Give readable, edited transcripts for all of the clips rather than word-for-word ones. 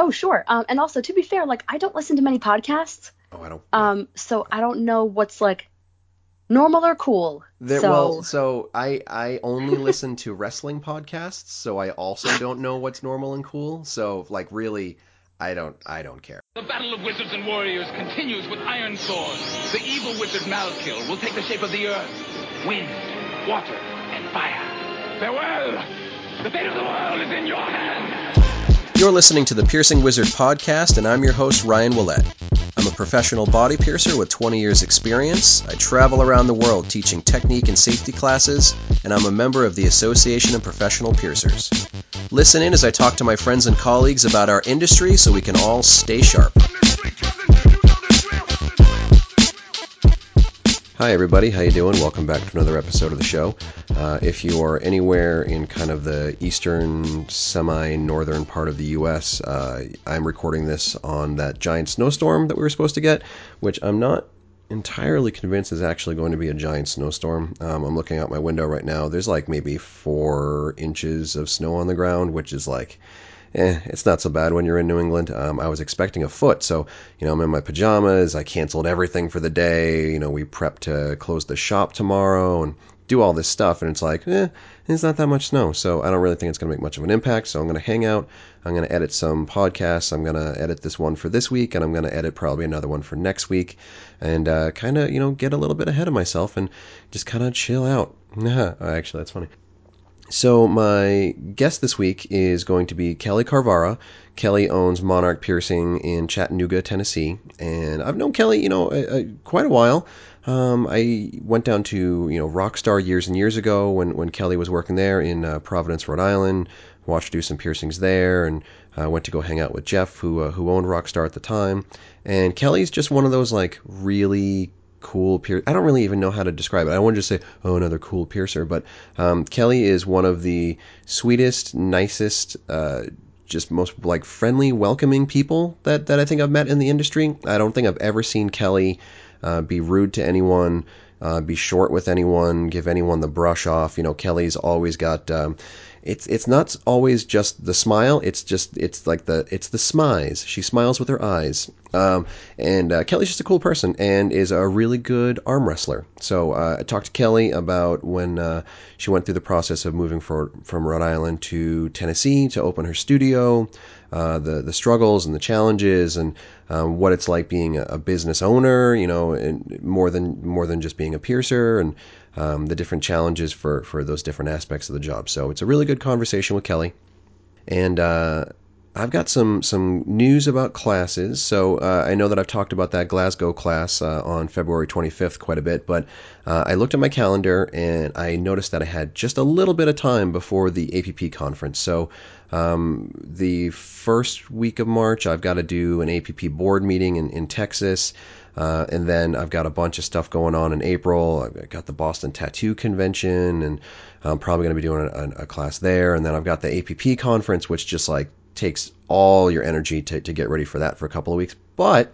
Oh, sure. And also, to be fair, like, I don't listen to many podcasts. Oh, I don't. So I don't know what's, like, normal or cool. I only listen to wrestling podcasts, so I also don't know what's normal and cool. So, like, really, I don't care. The battle of wizards and warriors continues with iron swords. The evil wizard Malkil will take the shape of the earth, wind, water, and fire. Farewell! The fate of the world is in your hands! You're listening to the Piercing Wizard Podcast, and I'm your host, Ryan Willett. I'm a professional body piercer with 20 years experience. I travel around the world teaching technique and safety classes, and I'm a member of the Association of Professional Piercers. Listen in as I talk to my friends and colleagues about our industry so we can all stay sharp. Hi everybody, how you doing? Welcome back to another episode of the show. If you are anywhere in kind of the eastern, semi-northern part of the U.S., I'm recording this on that giant snowstorm that we were supposed to get, which I'm not entirely convinced is actually going to be a giant snowstorm. I'm looking out my window right now. There's like maybe 4 inches of snow on the ground, which is like... it's not so bad when you're in New England. I was expecting a foot, so, you know, I'm in my pajamas. I canceled everything for the day. You know, we prepped to close the shop tomorrow and do all this stuff, and it's like, it's not that much snow, so I don't really think it's going to make much of an impact, so I'm going to hang out. I'm going to edit some podcasts. I'm going to edit this one for this week, and I'm going to edit probably another one for next week, and kind of, you know, get a little bit ahead of myself and just kind of chill out. Actually, that's funny. So my guest this week is going to be Kelly Carvara. Kelly owns Monarch Piercing in Chattanooga, Tennessee, and I've known Kelly, you know, quite a while. I went down to, you know, Rockstar years and years ago when Kelly was working there in Providence, Rhode Island. Watched do some piercings there, and went to go hang out with Jeff, who owned Rockstar at the time. And Kelly's just one of those, like, really cool piercer. I don't really even know how to describe it. I want to just say, oh, another cool piercer. But Kelly is one of the sweetest, nicest, just most like friendly, welcoming people that I think I've met in the industry. I don't think I've ever seen Kelly be rude to anyone, be short with anyone, give anyone the brush off. You know, Kelly's always got. It's not always just the smile. It's the smize. She smiles with her eyes. And Kelly's just a cool person and is a really good arm wrestler. So I talked to Kelly about when she went through the process of moving from Rhode Island to Tennessee to open her studio, the struggles and the challenges, and what it's like being a business owner, you know, and more than just being a piercer, and the different challenges for those different aspects of the job. So it's a really good conversation with Kelly. And I've got some news about classes. So I know that I've talked about that Glasgow class on February 25th quite a bit, but I looked at my calendar and I noticed that I had just a little bit of time before the APP conference. So the first week of March, I've got to do an APP board meeting in Texas. And then I've got a bunch of stuff going on in April. I've got the Boston Tattoo Convention, and I'm probably going to be doing a class there. And then I've got the APP conference, which just like takes all your energy to get ready for that for a couple of weeks. But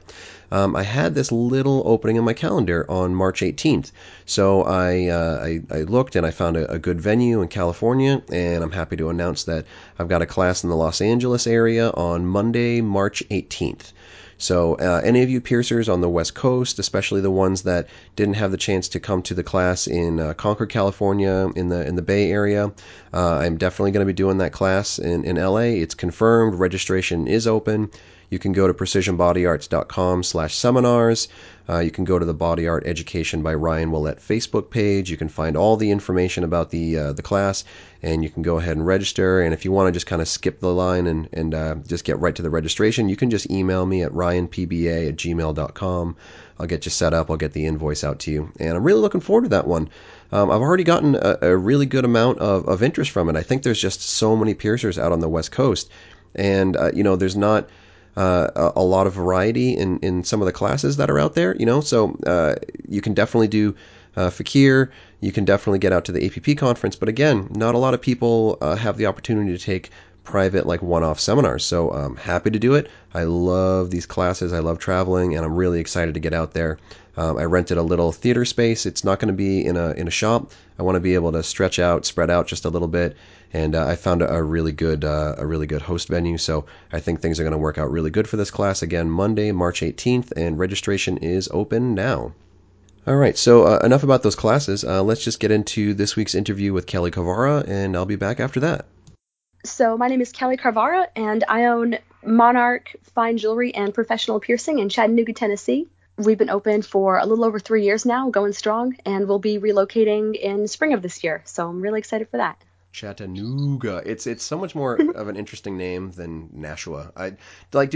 I had this little opening in my calendar on March 18th. So I looked and I found a good venue in California, and I'm happy to announce that I've got a class in the Los Angeles area on Monday, March 18th. So any of you piercers on the West Coast, especially the ones that didn't have the chance to come to the class in Concord, California, in the Bay Area, I'm definitely going to be doing that class in LA. It's confirmed. Registration is open. You can go to PrecisionBodyArts.com/seminars. You can go to the Body Art Education by Ryan Willett Facebook page. You can find all the information about the class, and you can go ahead and register. And if you want to just kind of skip the line and just get right to the registration, you can just email me at RyanPBA@gmail.com. I'll get you set up. I'll get the invoice out to you. And I'm really looking forward to that one. I've already gotten a really good amount of interest from it. I think there's just so many piercers out on the West Coast. And, you know, there's not... a lot of variety in some of the classes that are out there, you know, so you can definitely do Fakir, you can definitely get out to the APP conference, but again, not a lot of people have the opportunity to take private, like, one-off seminars, so I'm happy to do it. I love these classes, I love traveling, and I'm really excited to get out there. I rented a little theater space. It's not going to be in a shop. I want to be able to stretch out, spread out just a little bit. And I found a really good host venue. So I think things are going to work out really good for this class. Again, Monday, March 18th, and registration is open now. All right, so enough about those classes. Let's just get into this week's interview with Kelly Carvara, and I'll be back after that. So my name is Kelly Carvara, and I own Monarch Fine Jewelry and Professional Piercing in Chattanooga, Tennessee. We've been open for a little over 3 years now, going strong, and we'll be relocating in spring of this year. So I'm really excited for that. Chattanooga. It's so much more of an interesting name than Nashua. Are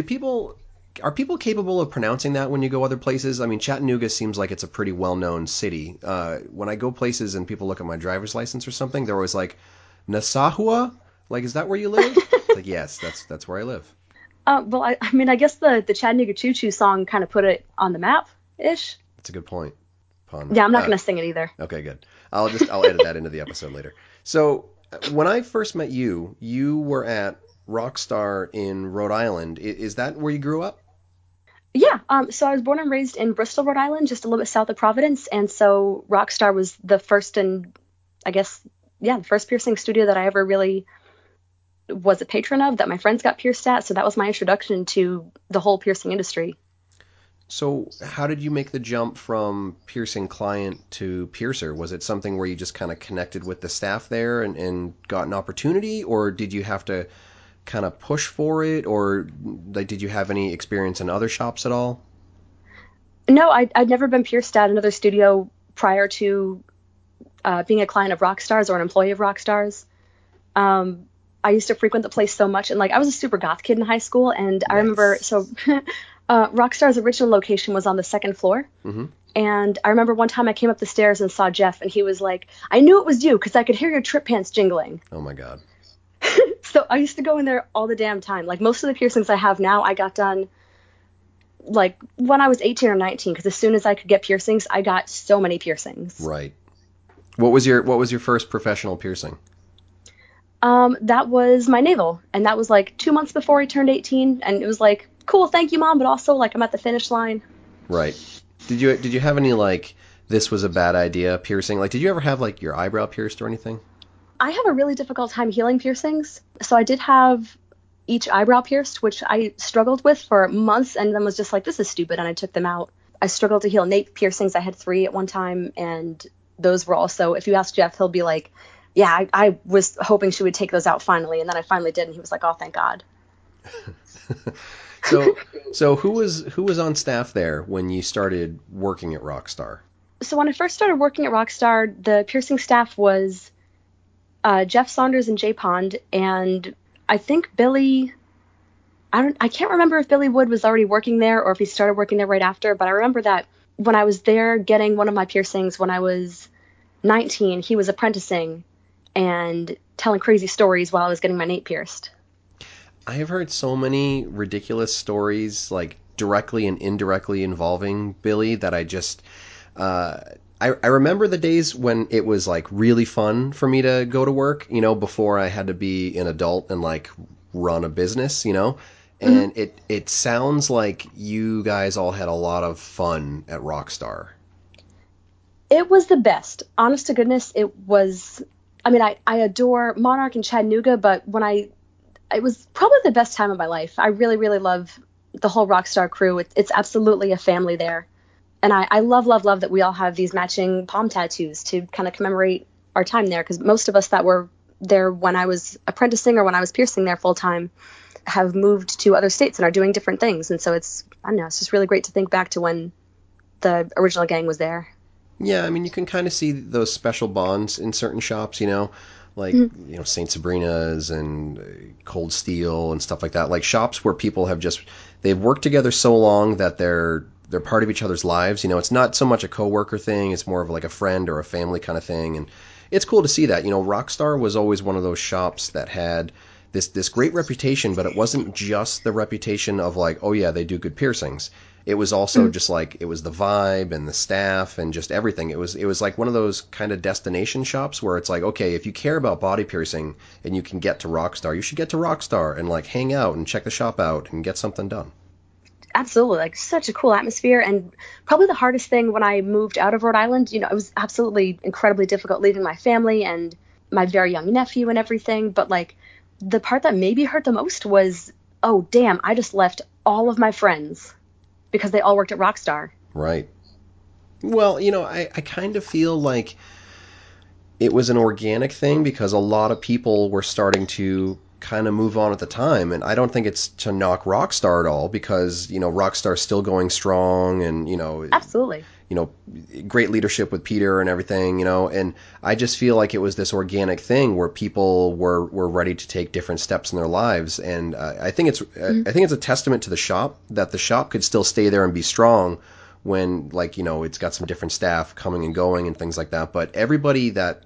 people capable of pronouncing that when you go other places? I mean, Chattanooga seems like it's a pretty well-known city. When I go places and people look at my driver's license or something, they're always like, Nassahua? Like, is that where you live? Like, yes, that's where I live. Well, I mean, I guess the Chattanooga Choo Choo song kind of put it on the map-ish. That's a good point. Pun. Yeah, I'm not going to sing it either. Okay, good. I'll edit that into the episode later. So when I first met you, you were at Rockstar in Rhode Island. Is that where you grew up? Yeah. So I was born and raised in Bristol, Rhode Island, just a little bit south of Providence. And so Rockstar was the first and I guess, yeah, the first piercing studio that I ever really was a patron of, that my friends got pierced at. So that was my introduction to the whole piercing industry. So how did you make the jump from piercing client to piercer? Was it something where you just kind of connected with the staff there and got an opportunity, or did you have to kind of push for it, or like did you have any experience in other shops at all? No, I'd never been pierced at another studio prior to being a client of Rockstar's or an employee of Rockstar's. I used to frequent the place so much, and like I was a super goth kid in high school, and nice. I remember Rockstar's original location was on the second floor. Mm-hmm. And I remember one time I came up the stairs and saw Jeff, and he was like, I knew it was you because I could hear your trip pants jingling. Oh my god. So I used to go in there all the damn time. Like most of the piercings I have now, I got done like when I was 18 or 19, because as soon as I could get piercings, I got so many piercings. Right. What was your first professional piercing? That was my navel, and that was like 2 months before I turned 18, and it was like, cool, thank you, Mom, but also like I'm at the finish line. Right. Did you have any like this was a bad idea piercing? Like did you ever have like your eyebrow pierced or anything? I have a really difficult time healing piercings. So I did have each eyebrow pierced, which I struggled with for months and then was just like, this is stupid. And I took them out. I struggled to heal nape piercings. I had 3 at one time. And those were also, if you ask Jeff, he'll be like, yeah, I was hoping she would take those out finally. And then I finally did. And he was like, oh, thank God. So who was on staff there when you started working at Rockstar? So when I first started working at Rockstar, the piercing staff was Jeff Saunders and Jay Pond, and I think I can't remember if Billy Wood was already working there or if he started working there right after, but I remember that when I was there getting one of my piercings when I was 19, he was apprenticing and telling crazy stories while I was getting my nape pierced. I have heard so many ridiculous stories, like directly and indirectly involving Billy, that I just I remember the days when it was like really fun for me to go to work, you know, before I had to be an adult and like run a business, you know, and mm-hmm. It sounds like you guys all had a lot of fun at Rockstar. It was the best. Honest to goodness, it was. I mean, I adore Monarch and Chattanooga, but it was probably the best time of my life. I really, really love the whole Rockstar crew. It's absolutely a family there. And I love, love, love that we all have these matching palm tattoos to kind of commemorate our time there, because most of us that were there when I was apprenticing or when I was piercing there full time have moved to other states and are doing different things. And so it's just really great to think back to when the original gang was there. Yeah, I mean, you can kind of see those special bonds in certain shops, you know, like, mm-hmm. you know, Saint Sabrina's and Cold Steel and stuff like that, like shops where people have just, they've worked together so long that they're part of each other's lives. You know, it's not so much a coworker thing. It's more of like a friend or a family kind of thing. And it's cool to see that, you know, Rockstar was always one of those shops that had this great reputation, but it wasn't just the reputation of like, oh yeah, they do good piercings. It was also mm-hmm. just like, it was the vibe and the staff and just everything. It was like one of those kind of destination shops where it's like, okay, if you care about body piercing and you can get to Rockstar, you should get to Rockstar and like hang out and check the shop out and get something done. absolutely, like, such a cool atmosphere. And probably the hardest thing when I moved out of Rhode Island, you know, it was absolutely incredibly difficult leaving my family and my very young nephew and everything. But like the part that maybe hurt the most was, oh, damn, I just left all of my friends because they all worked at Rockstar. Right. Well, you know, I kind of feel like it was an organic thing because a lot of people were starting to kind of move on at the time. And I don't think it's to knock Rockstar at all because, you know, Rockstar's still going strong and, you know, absolutely, you know, great leadership with Peter and everything, you know, and I just feel like it was this organic thing where people were ready to take different steps in their lives. And I think it's, I think it's a testament to the shop that the shop could still stay there and be strong when, like, you know, it's got some different staff coming and going and things like that. But everybody that,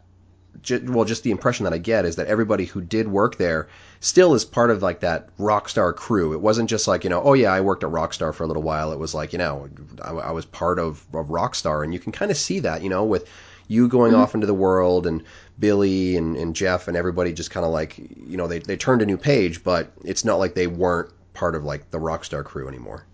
well, just the impression that I get is that everybody who did work there still is part of like that Rockstar crew. It wasn't just like, you know, oh yeah, I worked at Rockstar for a little while. It was like, you know, I was part of Rockstar, and you can kind of see that, you know, with you going off into the world and Billy and Jeff and everybody just kind of like, you know, they turned a new page, but it's not like they weren't part of like the Rockstar crew anymore.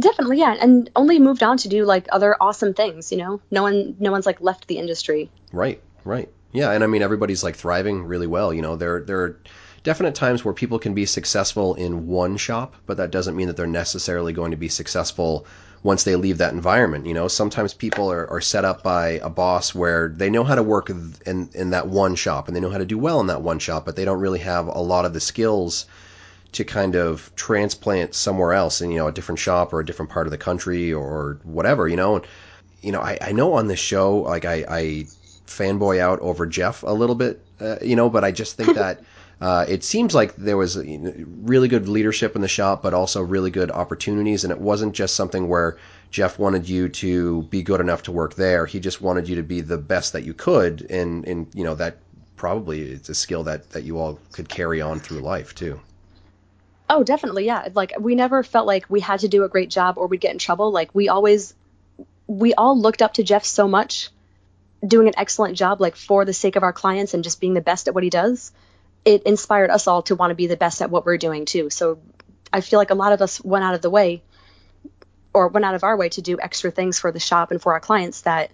Definitely, yeah, and only moved on to do like other awesome things, you know. No one's like left the industry. Right. Right. Yeah. And I mean, everybody's like thriving really well. You know, there are definite times where people can be successful in one shop, but that doesn't mean that they're necessarily going to be successful once they leave that environment. You know, sometimes people are set up by a boss where they know how to work in that one shop and they know how to do well in that one shop, but they don't really have a lot of the skills to kind of transplant somewhere else in, you know, a different shop or a different part of the country or whatever, you know. And, you know, I know on this show, like I fanboy out over Jeff a little bit, you know, but I just think that it seems like there was really good leadership in the shop, but also really good opportunities. And it wasn't just something where Jeff wanted you to be good enough to work there. He just wanted you to be the best that you could. And you know, that probably it's a skill that you all could carry on through life too. Oh, definitely. Yeah. Like we never felt like we had to do a great job or we'd get in trouble. Like we all looked up to Jeff so much, doing an excellent job, like for the sake of our clients and just being the best at what he does. It inspired us all to want to be the best at what we're doing too. So I feel like a lot of us went out of our way to do extra things for the shop and for our clients that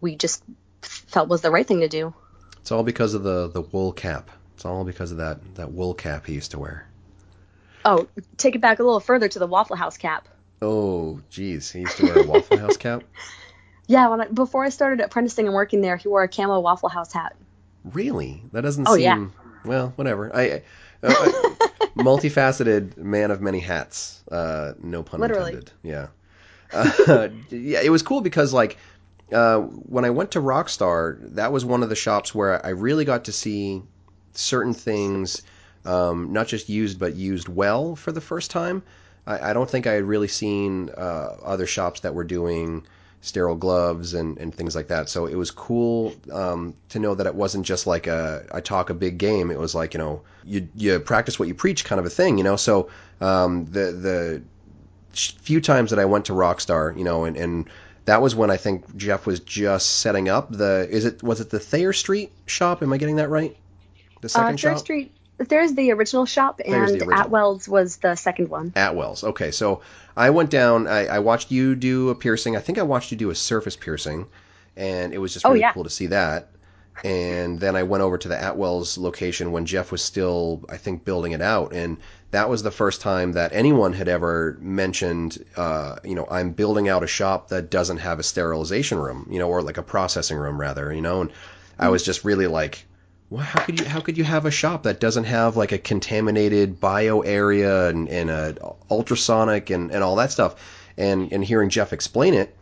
we just felt was the right thing to do. It's all because of the wool cap. It's all because of that wool cap he used to wear. Oh, take it back a little further to the Waffle House cap. Oh, geez. He used to wear a Waffle House cap? Yeah, before I started apprenticing and working there, he wore a camo Waffle House hat. Really? That doesn't seem... Yeah. Well, whatever. Multifaceted man of many hats. No pun Literally. Intended. Yeah. Yeah, it was cool because, like, when I went to Rockstar, that was one of the shops where I really got to see certain things, not just used, but used well for the first time. I don't think I had really seen other shops that were doing sterile gloves and things like that. So it was cool to know that it wasn't just like I talk a big game. It was like, you know, you practice what you preach kind of a thing, you know? So the few times that I went to Rockstar, you know, and that was when I think Jeff was just setting up was it the Thayer Street shop? Am I getting that right? The second shop? Thayer Street. There's the original shop, and Atwell's was the second one. Atwell's. Okay, so I went down. I watched you do a piercing. I think I watched you do a surface piercing, and it was just really cool to see that. And then I went over to the Atwell's location when Jeff was still, I think, building it out. And that was the first time that anyone had ever mentioned, you know, I'm building out a shop that doesn't have a sterilization room, you know, or like a processing room rather, you know. And I was just really like... Well, how could you have a shop that doesn't have like a contaminated bio area and a ultrasonic and all that stuff? And hearing Jeff explain it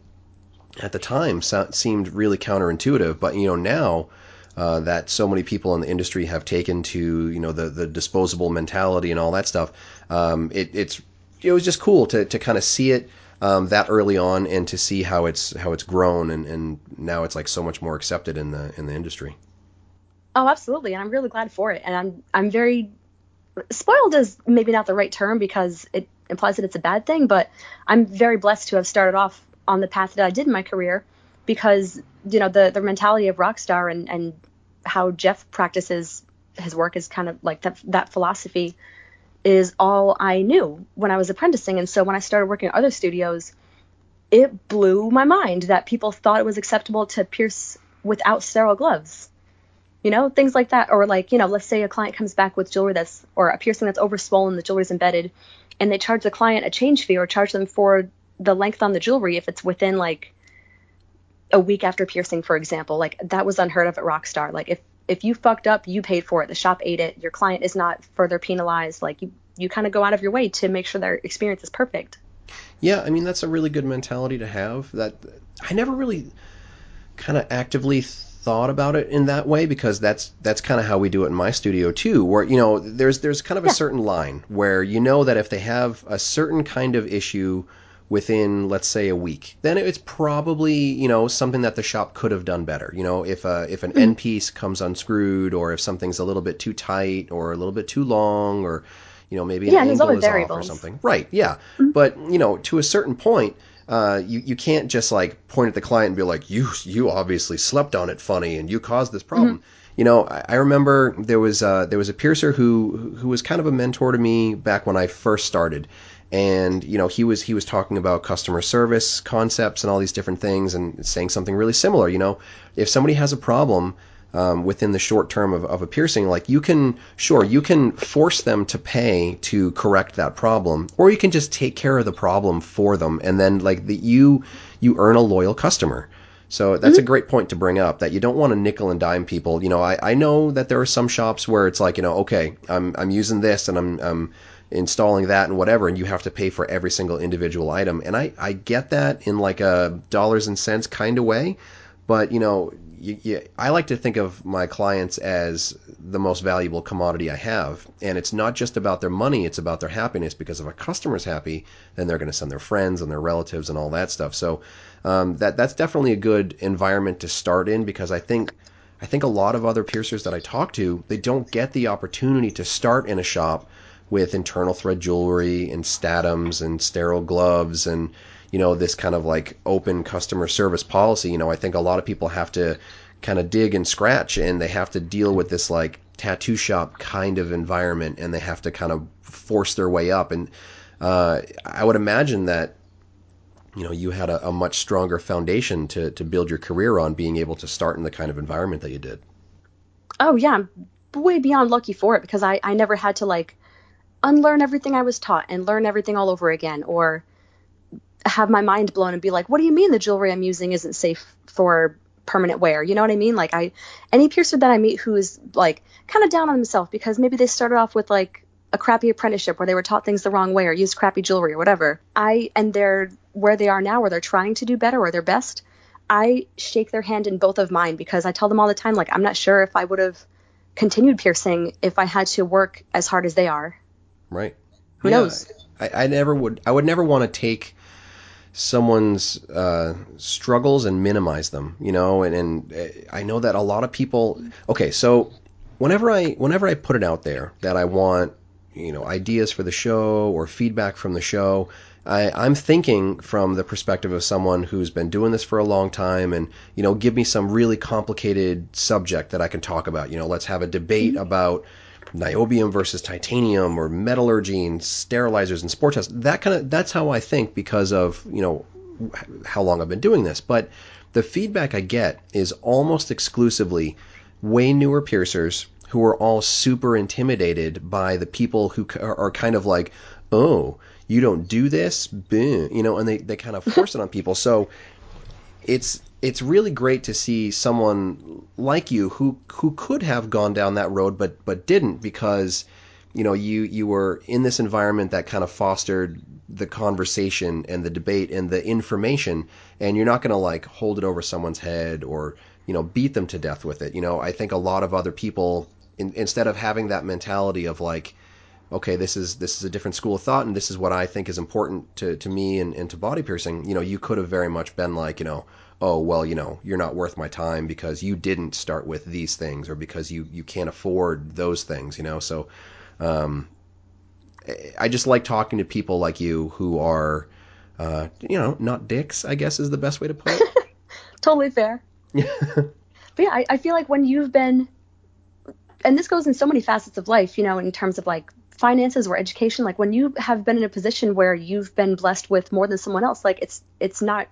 at the time seemed really counterintuitive. But, you know, now that so many people in the industry have taken to, you know, the disposable mentality and all that stuff, it was just cool to kind of see it that early on and to see how it's grown and now it's like so much more accepted in the industry. Oh, absolutely. And I'm really glad for it. And I'm very spoiled is maybe not the right term because it implies that it's a bad thing, but I'm very blessed to have started off on the path that I did in my career because, you know, the mentality of Rockstar and how Jeff practices his work is kind of like that philosophy is all I knew when I was apprenticing. And so when I started working at other studios, it blew my mind that people thought it was acceptable to pierce without sterile gloves, you know, things like that. Or like, you know, let's say a client comes back with jewelry that's, or a piercing that's overswollen, the jewelry's embedded, and they charge the client a change fee or charge them for the length on the jewelry if it's within like a week after piercing, for example. Like that was unheard of at Rockstar. Like if you fucked up, you paid for it. The shop ate it. Your client is not further penalized. Like you kind of go out of your way to make sure their experience is perfect. Yeah, I mean, that's a really good mentality to have. That I never really kind of actively thought about it in that way, because that's kind of how we do it in my studio too, where, you know, there's kind of a certain line where, you know, that if they have a certain kind of issue within, let's say, a week, then it's probably, you know, something that the shop could have done better. You know, if an end piece comes unscrewed, or if something's a little bit too tight or a little bit too long, or, you know, maybe an angle is off or something. Right, yeah. Mm-hmm. But, you know, to a certain point, you can't just like point at the client and be like, you obviously slept on it funny and you caused this problem. Mm-hmm. You know, I remember there was a piercer who was kind of a mentor to me back when I first started. And, you know, he was talking about customer service concepts and all these different things, and saying something really similar. You know, if somebody has a problem within the short term of a piercing, like you can force them to pay to correct that problem, or you can just take care of the problem for them. And then like you earn a loyal customer. So that's a great point to bring up, that you don't want to nickel and dime people. You know, I know that there are some shops where it's like, you know, okay, I'm using this and I'm installing that and whatever, and you have to pay for every single individual item. And I get that in like a dollars and cents kind of way, but, you know, I like to think of my clients as the most valuable commodity I have. And it's not just about their money, it's about their happiness, because if a customer's happy, then they're going to send their friends and their relatives and all that stuff. So that's definitely a good environment to start in, because I think a lot of other piercers that I talk to, they don't get the opportunity to start in a shop with internal thread jewelry and statums and sterile gloves and, you know, this kind of like open customer service policy. You know, I think a lot of people have to kind of dig and scratch, and they have to deal with this like tattoo shop kind of environment, and they have to kind of force their way up. And I would imagine that, you know, you had a much stronger foundation to build your career on, being able to start in the kind of environment that you did. Oh, yeah. I'm way beyond lucky for it, because I never had to like unlearn everything I was taught and learn everything all over again, or have my mind blown and be like, what do you mean the jewelry I'm using isn't safe for permanent wear? You know what I mean? Like any piercer that I meet who is like kind of down on themselves because maybe they started off with like a crappy apprenticeship where they were taught things the wrong way or used crappy jewelry or whatever, and they're where they are now, where they're trying to do better or their best, I shake their hand in both of mine, because I tell them all the time, like, I'm not sure if I would have continued piercing if I had to work as hard as they are. Right. Who knows? I would never want to take someone's struggles and minimize them, you know, and I know that a lot of people, okay, so whenever I put it out there that I want, you know, ideas for the show or feedback from the show, I'm thinking from the perspective of someone who's been doing this for a long time, and, you know, give me some really complicated subject that I can talk about. You know, let's have a debate about niobium versus titanium, or metallurgy and sterilizers and sport tests. That's how I think, because of, you know, how long I've been doing this. But the feedback I get is almost exclusively way newer piercers who are all super intimidated by the people who are kind of like, oh, you don't do this, you know, and they kind of force it on people. So it's really great to see someone like you who could have gone down that road but didn't, because, you know, you were in this environment that kind of fostered the conversation and the debate and the information, and you're not going to like hold it over someone's head or, you know, beat them to death with it. You know, I think a lot of other people, instead of having that mentality of like, okay, this is a different school of thought, and this is what I think is important to me and to body piercing, you know, you could have very much been like, you know, oh, well, you know, you're not worth my time because you didn't start with these things, or because you can't afford those things, you know? So I just like talking to people like you who are, you know, not dicks, I guess is the best way to put it. Totally fair. But yeah, I feel like when you've been, and this goes in so many facets of life, you know, in terms of like finances or education, like when you have been in a position where you've been blessed with more than someone else, like it's not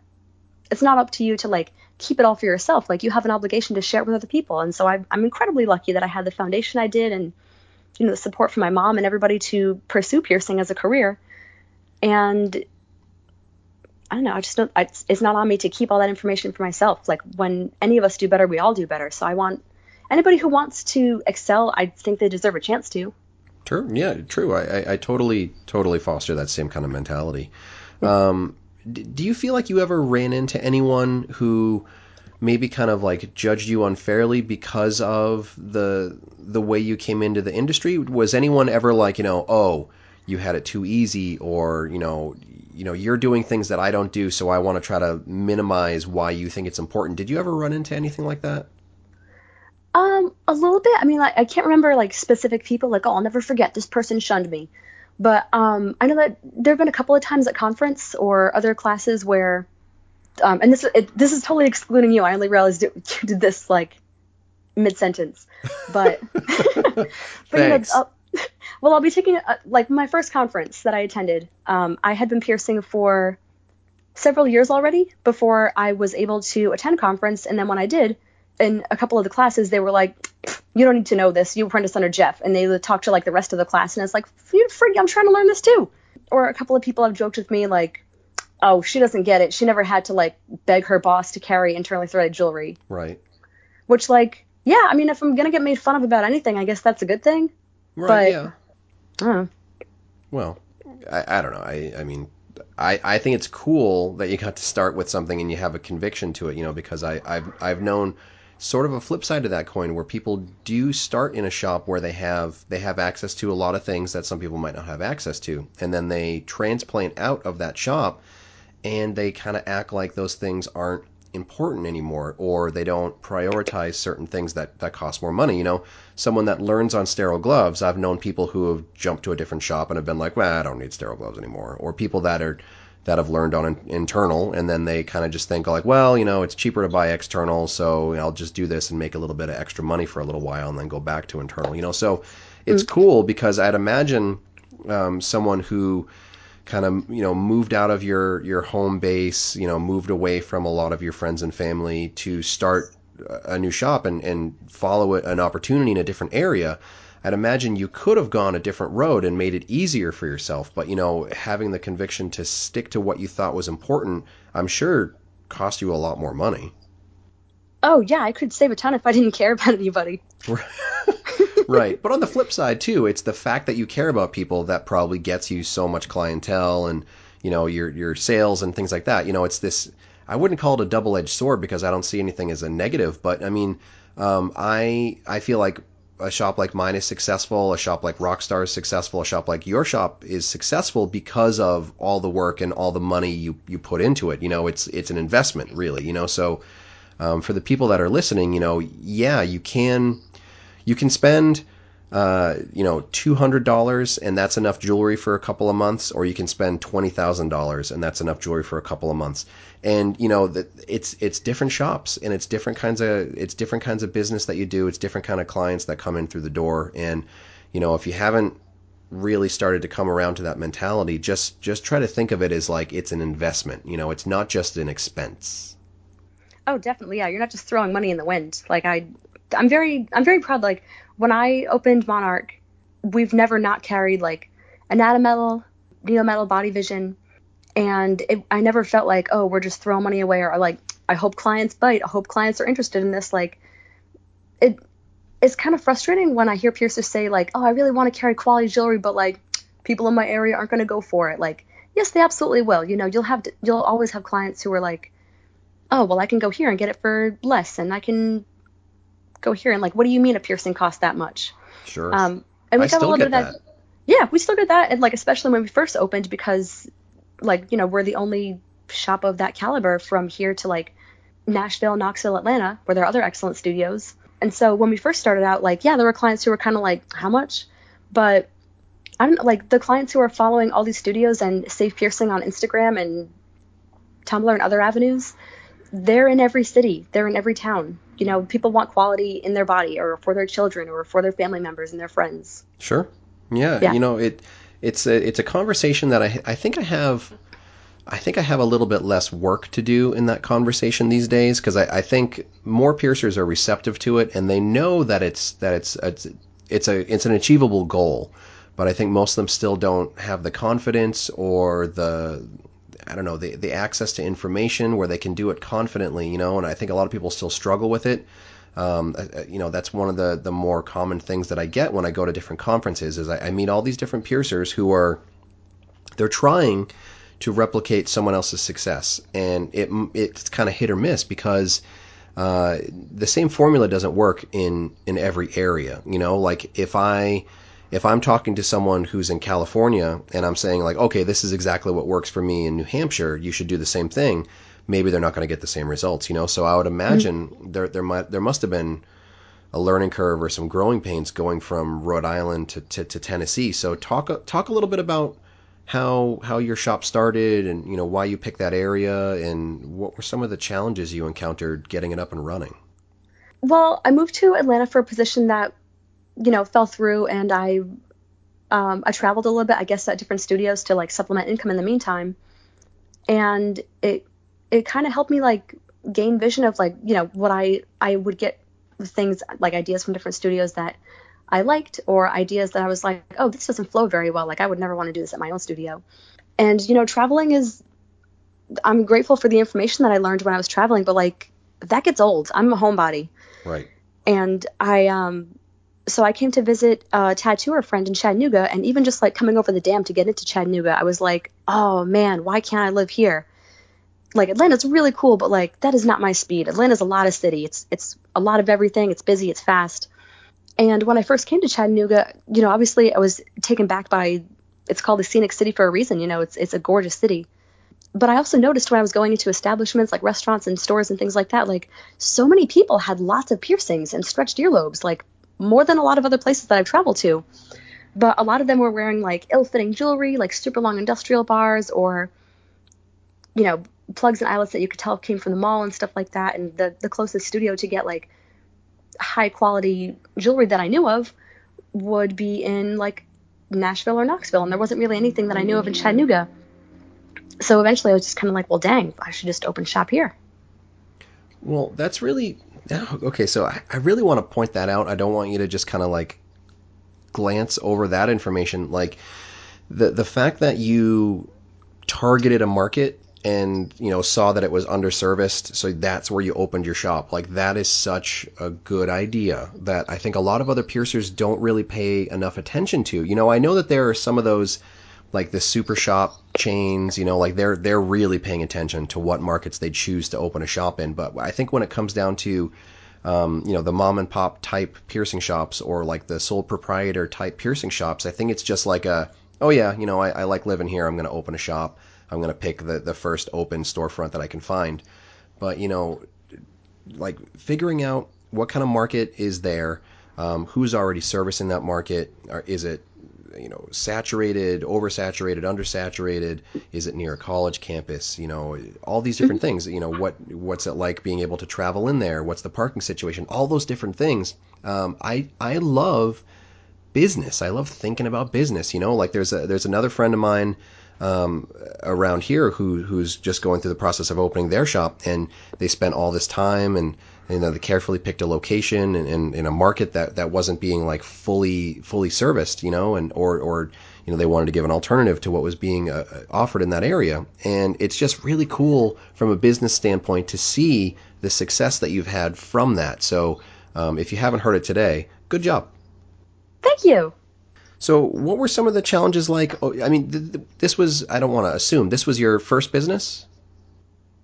up to you to like keep it all for yourself. Like you have an obligation to share it with other people. And so I'm incredibly lucky that I had the foundation I did and, you know, the support from my mom and everybody to pursue piercing as a career. And I don't know, I just don't, it's not on me to keep all that information for myself. Like when any of us do better, we all do better. So I want anybody who wants to excel, I think they deserve a chance to. True. Yeah, true. I totally foster that same kind of mentality. Do you feel like you ever ran into anyone who maybe kind of like judged you unfairly because of the way you came into the industry? Was anyone ever like, you know, oh, you had it too easy, or, you know, you're doing things that I don't do, so I want to try to minimize why you think it's important. Did you ever run into anything like that? A little bit. I mean, like, I can't remember like specific people, like, oh, I'll never forget this person shunned me. But, I know that there've been a couple of times at conference or other classes where, and this is totally excluding you. I only realized you did this like mid sentence, but, but thanks. You know, well, I'll be taking like my first conference that I attended. I had been piercing for several years already before I was able to attend conference. And then when I did, in a couple of the classes, they were like, you don't need to know this. You apprentice under Jeff. And they talked to like the rest of the class. And it's like, you freak, I'm trying to learn this too. Or a couple of people have joked with me like, oh, she doesn't get it. She never had to like beg her boss to carry internally threaded jewelry. Right. Which like, yeah, I mean, if I'm going to get made fun of about anything, I guess that's a good thing. Right, but, yeah. Well, I don't know. I mean, I think it's cool that you got to start with something and you have a conviction to it, you know, because I've known sort of a flip side to that coin where people do start in a shop where they have access to a lot of things that some people might not have access to. And then they transplant out of that shop and they kind of act like those things aren't important anymore, or they don't prioritize certain things that cost more money. You know, someone that learns on sterile gloves, I've known people who have jumped to a different shop and have been like, well, I don't need sterile gloves anymore. Or people that have learned on internal and then they kind of just think like, well, you know, it's cheaper to buy external, so I'll just do this and make a little bit of extra money for a little while and then go back to internal, you know. So it's cool because I'd imagine someone who kind of, you know, moved out of your home base, you know, moved away from a lot of your friends and family to start a new shop and follow an opportunity in a different area. I'd imagine you could have gone a different road and made it easier for yourself. But, you know, having the conviction to stick to what you thought was important, I'm sure cost you a lot more money. Oh, yeah, I could save a ton if I didn't care about anybody. Right. But on the flip side, too, it's the fact that you care about people that probably gets you so much clientele and, you know, your sales and things like that. You know, it's this, I wouldn't call it a double-edged sword because I don't see anything as a negative. But, I mean, I feel like a shop like mine is successful, a shop like Rockstar is successful, a shop like your shop is successful because of all the work and all the money you put into it. You know, it's an investment, really, you know. So for the people that are listening, you know, yeah, you can spend, you know, $200 and that's enough jewelry for a couple of months, or you can spend $20,000 and that's enough jewelry for a couple of months. And, you know, it's different shops and it's different kinds of business that you do. It's different kind of clients that come in through the door. And, you know, if you haven't really started to come around to that mentality, just try to think of it as like, it's an investment, you know, it's not just an expense. Oh, definitely. Yeah. You're not just throwing money in the wind. Like I'm very proud. Like when I opened Monarch, we've never not carried like Anatometal, Neometal, Body Vision. And I never felt like, oh, we're just throwing money away, or like, I hope clients bite. I hope clients are interested in this. Like it's kind of frustrating when I hear piercers say like, oh, I really want to carry quality jewelry, but like people in my area aren't going to go for it. Like, yes, they absolutely will. You know, you'll always have clients who are like, oh, well, I can go here and get it for less, and I can go here, and like, what do you mean a piercing costs that much? Sure. And we got a little bit of that. Yeah, we still get that. And like, especially when we first opened, because like, you know, we're the only shop of that caliber from here to like Nashville, Knoxville, Atlanta, where there are other excellent studios. And so when we first started out, like, yeah, there were clients who were kind of like, how much? But I don't know, like the clients who are following all these studios and Safe Piercing on Instagram and Tumblr and other avenues, they're in every city, they're in every town. You know, people want quality in their body or for their children or for their family members and their friends. Sure. Yeah. You know, it's a conversation that I think I have a little bit less work to do in that conversation these days, because I think more piercers are receptive to it, and they know that it's an achievable goal. But I think most of them still don't have the confidence or the access to information where they can do it confidently, you know, and I think a lot of people still struggle with it. You know, that's one of the more common things that I get when I go to different conferences is I meet all these different piercers who they're trying to replicate someone else's success. And it's kind of hit or miss because the same formula doesn't work in every area. You know, like if I'm talking to someone who's in California and I'm saying like, okay, this is exactly what works for me in New Hampshire, you should do the same thing. Maybe they're not going to get the same results, you know? So I would imagine there must have been a learning curve or some growing pains going from Rhode Island to Tennessee. So talk a little bit about how your shop started and, you know, why you picked that area and what were some of the challenges you encountered getting it up and running? Well, I moved to Atlanta for a position that, you know, fell through, and I traveled a little bit, I guess, at different studios to like supplement income in the meantime. And it kind of helped me like gain vision of like, you know, what I would get things like ideas from different studios that I liked, or ideas that I was like, oh, this doesn't flow very well. Like I would never want to do this at my own studio. And, you know, traveling I'm grateful for the information that I learned when I was traveling, but like that gets old. I'm a homebody. Right. And so I came to visit a tattooer friend in Chattanooga, and even just like coming over the dam to get into Chattanooga, I was like, oh man, why can't I live here? Like Atlanta's really cool, but like that is not my speed. Atlanta's a lot of city. It's a lot of everything. It's busy. It's fast. And when I first came to Chattanooga, you know, obviously I was taken back by, it's called the scenic city for a reason. You know, it's a gorgeous city. But I also noticed when I was going into establishments like restaurants and stores and things like that, like so many people had lots of piercings and stretched earlobes, like more than a lot of other places that I've traveled to. But a lot of them were wearing like ill-fitting jewelry, like super long industrial bars, or, you know, plugs and eyelets that you could tell came from the mall and stuff like that. And the closest studio to get like high quality jewelry that I knew of would be in like Nashville or Knoxville. And there wasn't really anything that I knew of in Chattanooga. So eventually I was just kind of like, well, dang, I should just open shop here. Well, that's really, okay. So I really want to point that out. I don't want you to just kind of like glance over that information. Like the fact that you targeted a market and, you know, saw that it was underserviced, so that's where you opened your shop. Like, that is such a good idea that I think a lot of other piercers don't really pay enough attention to. You know, I know that there are some of those, like the super shop chains, you know, like they're really paying attention to what markets they choose to open a shop in. But I think when it comes down to, you know, the mom and pop type piercing shops or like the sole proprietor type piercing shops, I think it's just like oh yeah, you know, I like living here. I'm going to open a shop. I'm going to pick the first open storefront that I can find. But, you know, like figuring out what kind of market is there, who's already servicing that market, or is it, you know, saturated, oversaturated, undersaturated, is it near a college campus, you know, all these different things, you know, what's it like being able to travel in there, what's the parking situation, all those different things. I love business. I love thinking about business, you know, like there's another friend of mine around here who's just going through the process of opening their shop, and they spent all this time and, you know, they carefully picked a location and in a market that wasn't being like fully serviced, you know, and or you know, they wanted to give an alternative to what was being offered in that area. And it's just really cool from a business standpoint to see the success that you've had from that. So if you haven't heard it today, good job. Thank you. So what were some of the challenges like? Oh, I mean, this was, I don't want to assume, this was your first business?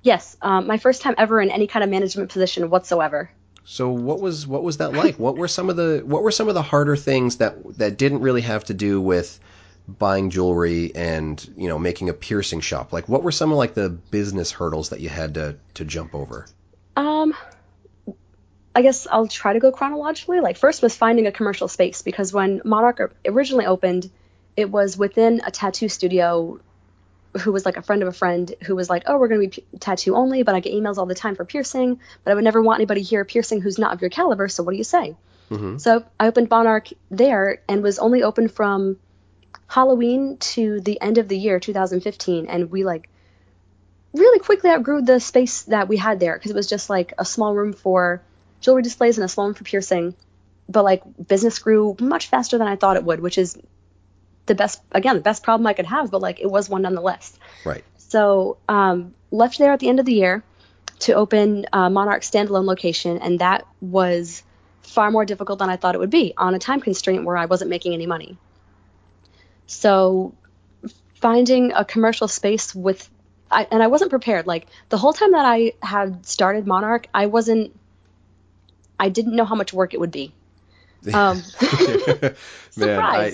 Yes. My first time ever in any kind of management position whatsoever. So what was that like? What were some of the harder things that didn't really have to do with buying jewelry and, you know, making a piercing shop? Like what were some of like the business hurdles that you had to jump over? I guess I'll try to go chronologically. Like first was finding a commercial space, because when Monarch originally opened, it was within a tattoo studio who was like a friend of a friend who was like, oh, we're going to be tattoo only, but I get emails all the time for piercing, but I would never want anybody here piercing who's not of your caliber. So what do you say? Mm-hmm. So I opened Monarch there and was only open from Halloween to the end of the year, 2015. And we like really quickly outgrew the space that we had there because it was just like a small room for jewelry displays and a small room for piercing. But like business grew much faster than I thought it would, which is the best, again, the best problem I could have, but like it was one nonetheless. Right. So left there at the end of the year to open Monarch standalone location. And that was far more difficult than I thought it would be on a time constraint where I wasn't making any money. So finding a commercial space with, and I wasn't prepared. Like the whole time that I had started Monarch, I didn't know how much work it would be. Surprise!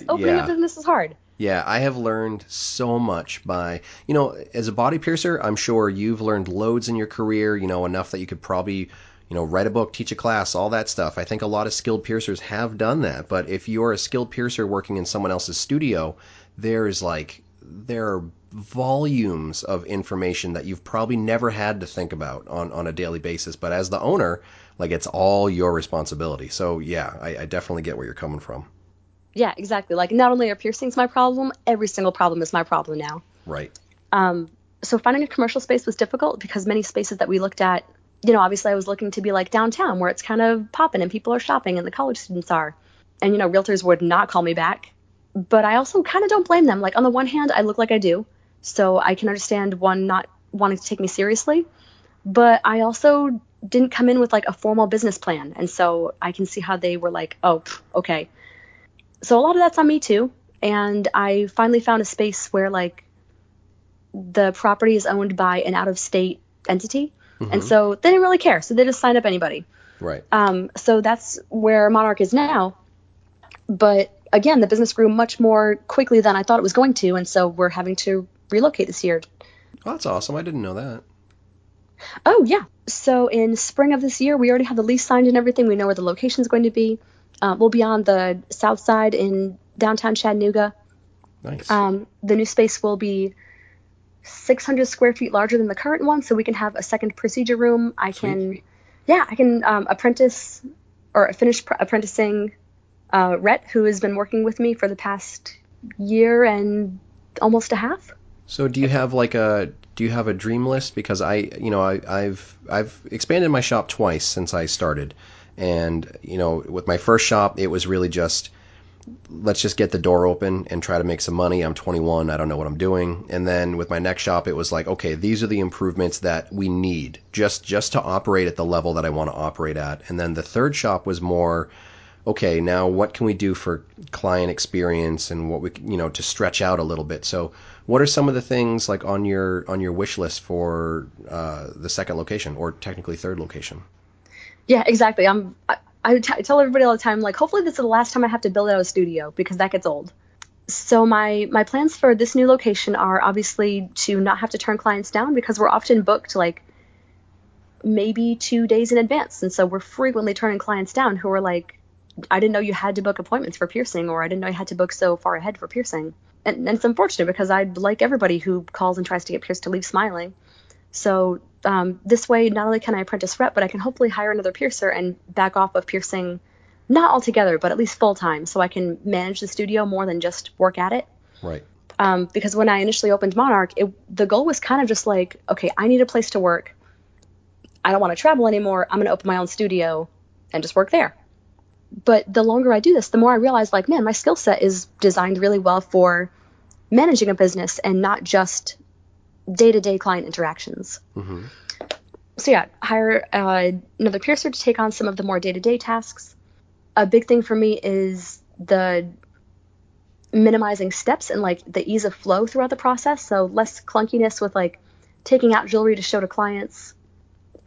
Opening a business is hard. Yeah, I have learned so much by, you know, as a body piercer, I'm sure you've learned loads in your career, you know, enough that you could probably, you know, write a book, teach a class, all that stuff. I think a lot of skilled piercers have done that. But if you're a skilled piercer working in someone else's studio, there are volumes of information that you've probably never had to think about on a daily basis. But as the owner, like, it's all your responsibility. So, yeah, I definitely get where you're coming from. Yeah, exactly. Like, not only are piercings my problem, every single problem is my problem now. Right. So finding a commercial space was difficult because many spaces that we looked at, you know, obviously I was looking to be like downtown where it's kind of popping and people are shopping and the college students are. And, you know, realtors would not call me back. But I also kind of don't blame them. Like, on the one hand, I look like I do. So I can understand one not wanting to take me seriously. But I also didn't come in with like a formal business plan. And so I can see how they were like, oh, okay. So a lot of that's on me too. And I finally found a space where like the property is owned by an out-of-state entity. Mm-hmm. And so they didn't really care. So they just signed up anybody. Right. So that's where Monarch is now. But again, the business grew much more quickly than I thought it was going to. And so we're having to relocate this year. Oh, that's awesome. I didn't know that. Oh, yeah. So in spring of this year, we already have the lease signed and everything. We know where the location is going to be. We'll be on the south side in downtown Chattanooga. Nice. The new space will be 600 square feet larger than the current one, so we can have a second procedure room. I can apprentice or finish apprenticing Rhett, who has been working with me for the past year and almost a half. So do you have a dream list? Because I've expanded my shop twice since I started, and you know, with my first shop it was really just, let's just get the door open and try to make some money. I'm 21. I don't know what I'm doing. And then with my next shop, it was like, okay, these are the improvements that we need just to operate at the level that I want to operate at. And then the third shop was more, okay, now what can we do for client experience and what we, you know, to stretch out a little bit. So what are some of the things like on your wish list for the second location, or technically third location? Yeah, exactly. I tell everybody all the time, like, hopefully this is the last time I have to build out a studio because that gets old. So my plans for this new location are obviously to not have to turn clients down because we're often booked like maybe 2 days in advance. And so we're frequently turning clients down who are like, I didn't know you had to book appointments for piercing, or I didn't know you had to book so far ahead for piercing. And it's unfortunate because I'd like everybody who calls and tries to get pierced to leave smiling. So this way, not only can I apprentice Rhett, but I can hopefully hire another piercer and back off of piercing, not altogether, but at least full time. So I can manage the studio more than just work at it. Right. Because when I initially opened Monarch, the goal was kind of just like, okay, I need a place to work. I don't want to travel anymore. I'm going to open my own studio and just work there. But the longer I do this, the more I realize, like, man, my skill set is designed really well for managing a business and not just day-to-day client interactions. Mm-hmm. So yeah, hire another piercer to take on some of the more day-to-day tasks. A big thing for me is the minimizing steps and like the ease of flow throughout the process. So less clunkiness with like taking out jewelry to show to clients.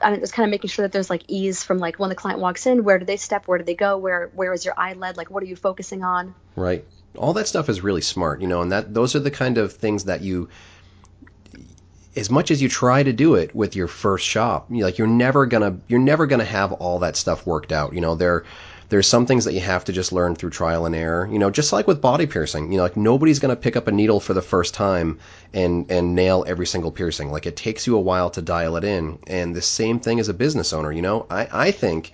I mean, just kind of making sure that there's like ease from like when the client walks in, where do they step? Where do they go? Where is your eye led? Like, what are you focusing on? Right. All that stuff is really smart, you know, and that those are the kind of things that you, as much as you try to do it with your first shop, like you're never gonna have all that stuff worked out. You know, there's some things that you have to just learn through trial and error. You know, just like with body piercing, you know, like nobody's gonna pick up a needle for the first time and nail every single piercing. Like it takes you a while to dial it in. And the same thing as a business owner. You know, I think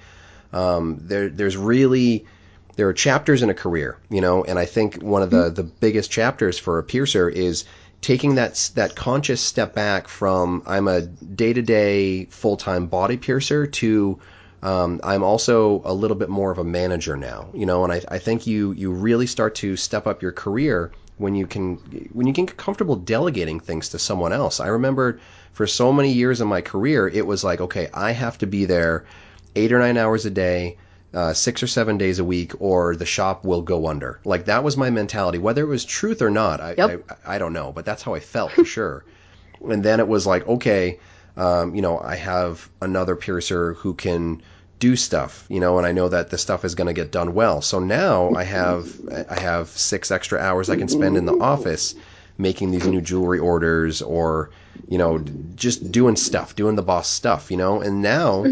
There are chapters in a career, you know, and I think one of the biggest chapters for a piercer is taking that conscious step back from I'm a day-to-day full-time body piercer to I'm also a little bit more of a manager now, you know, and I think you really start to step up your career when you can get comfortable delegating things to someone else. I remember for so many years in my career, it was like, okay, I have to be there 8 or 9 hours a day, 6 or 7 days a week, or the shop will go under. Like, that was my mentality. Whether it was truth or not, I don't know, but that's how I felt for sure. And then it was like, okay, you know, I have another piercer who can do stuff, you know, and I know that the stuff is going to get done well. So now I have 6 extra hours I can spend in the office making these new jewelry orders, or, you know, just doing stuff, doing the boss stuff, you know. And now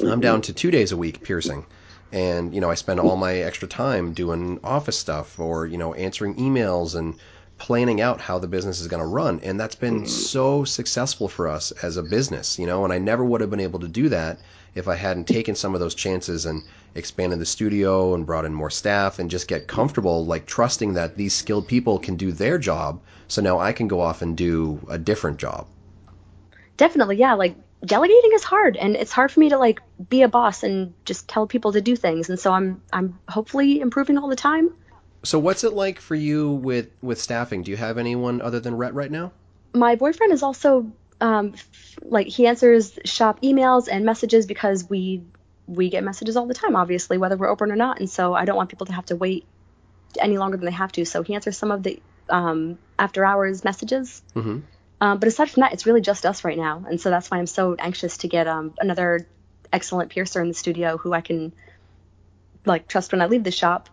I'm down to 2 days a week piercing. And, you know, I spend all my extra time doing office stuff, or, you know, answering emails and planning out how the business is going to run. And that's been so successful for us as a business, you know, and I never would have been able to do that if I hadn't taken some of those chances and expanded the studio and brought in more staff and just get comfortable, like trusting that these skilled people can do their job. So now I can go off and do a different job. Definitely. Yeah. Like, delegating is hard, and it's hard for me to like be a boss and just tell people to do things. And so I'm hopefully improving all the time. So what's it like for you with staffing? Do you have anyone other than Rhett right now? My boyfriend is also like, he answers shop emails and messages, because we get messages all the time, obviously, whether we're open or not. And so I don't want people to have to wait any longer than they have to. So he answers some of the after hours messages. Mm-hmm. But aside from that, it's really just us right now. And so that's why I'm so anxious to get another excellent piercer in the studio who I can like trust when I leave the shop.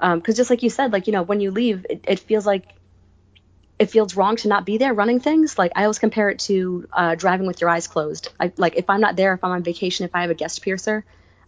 Because just like you said, like, you know, when you leave, it feels wrong to not be there running things. Like, I always compare it to driving with your eyes closed. Like, if I'm not there, if I'm on vacation, if I have a guest piercer,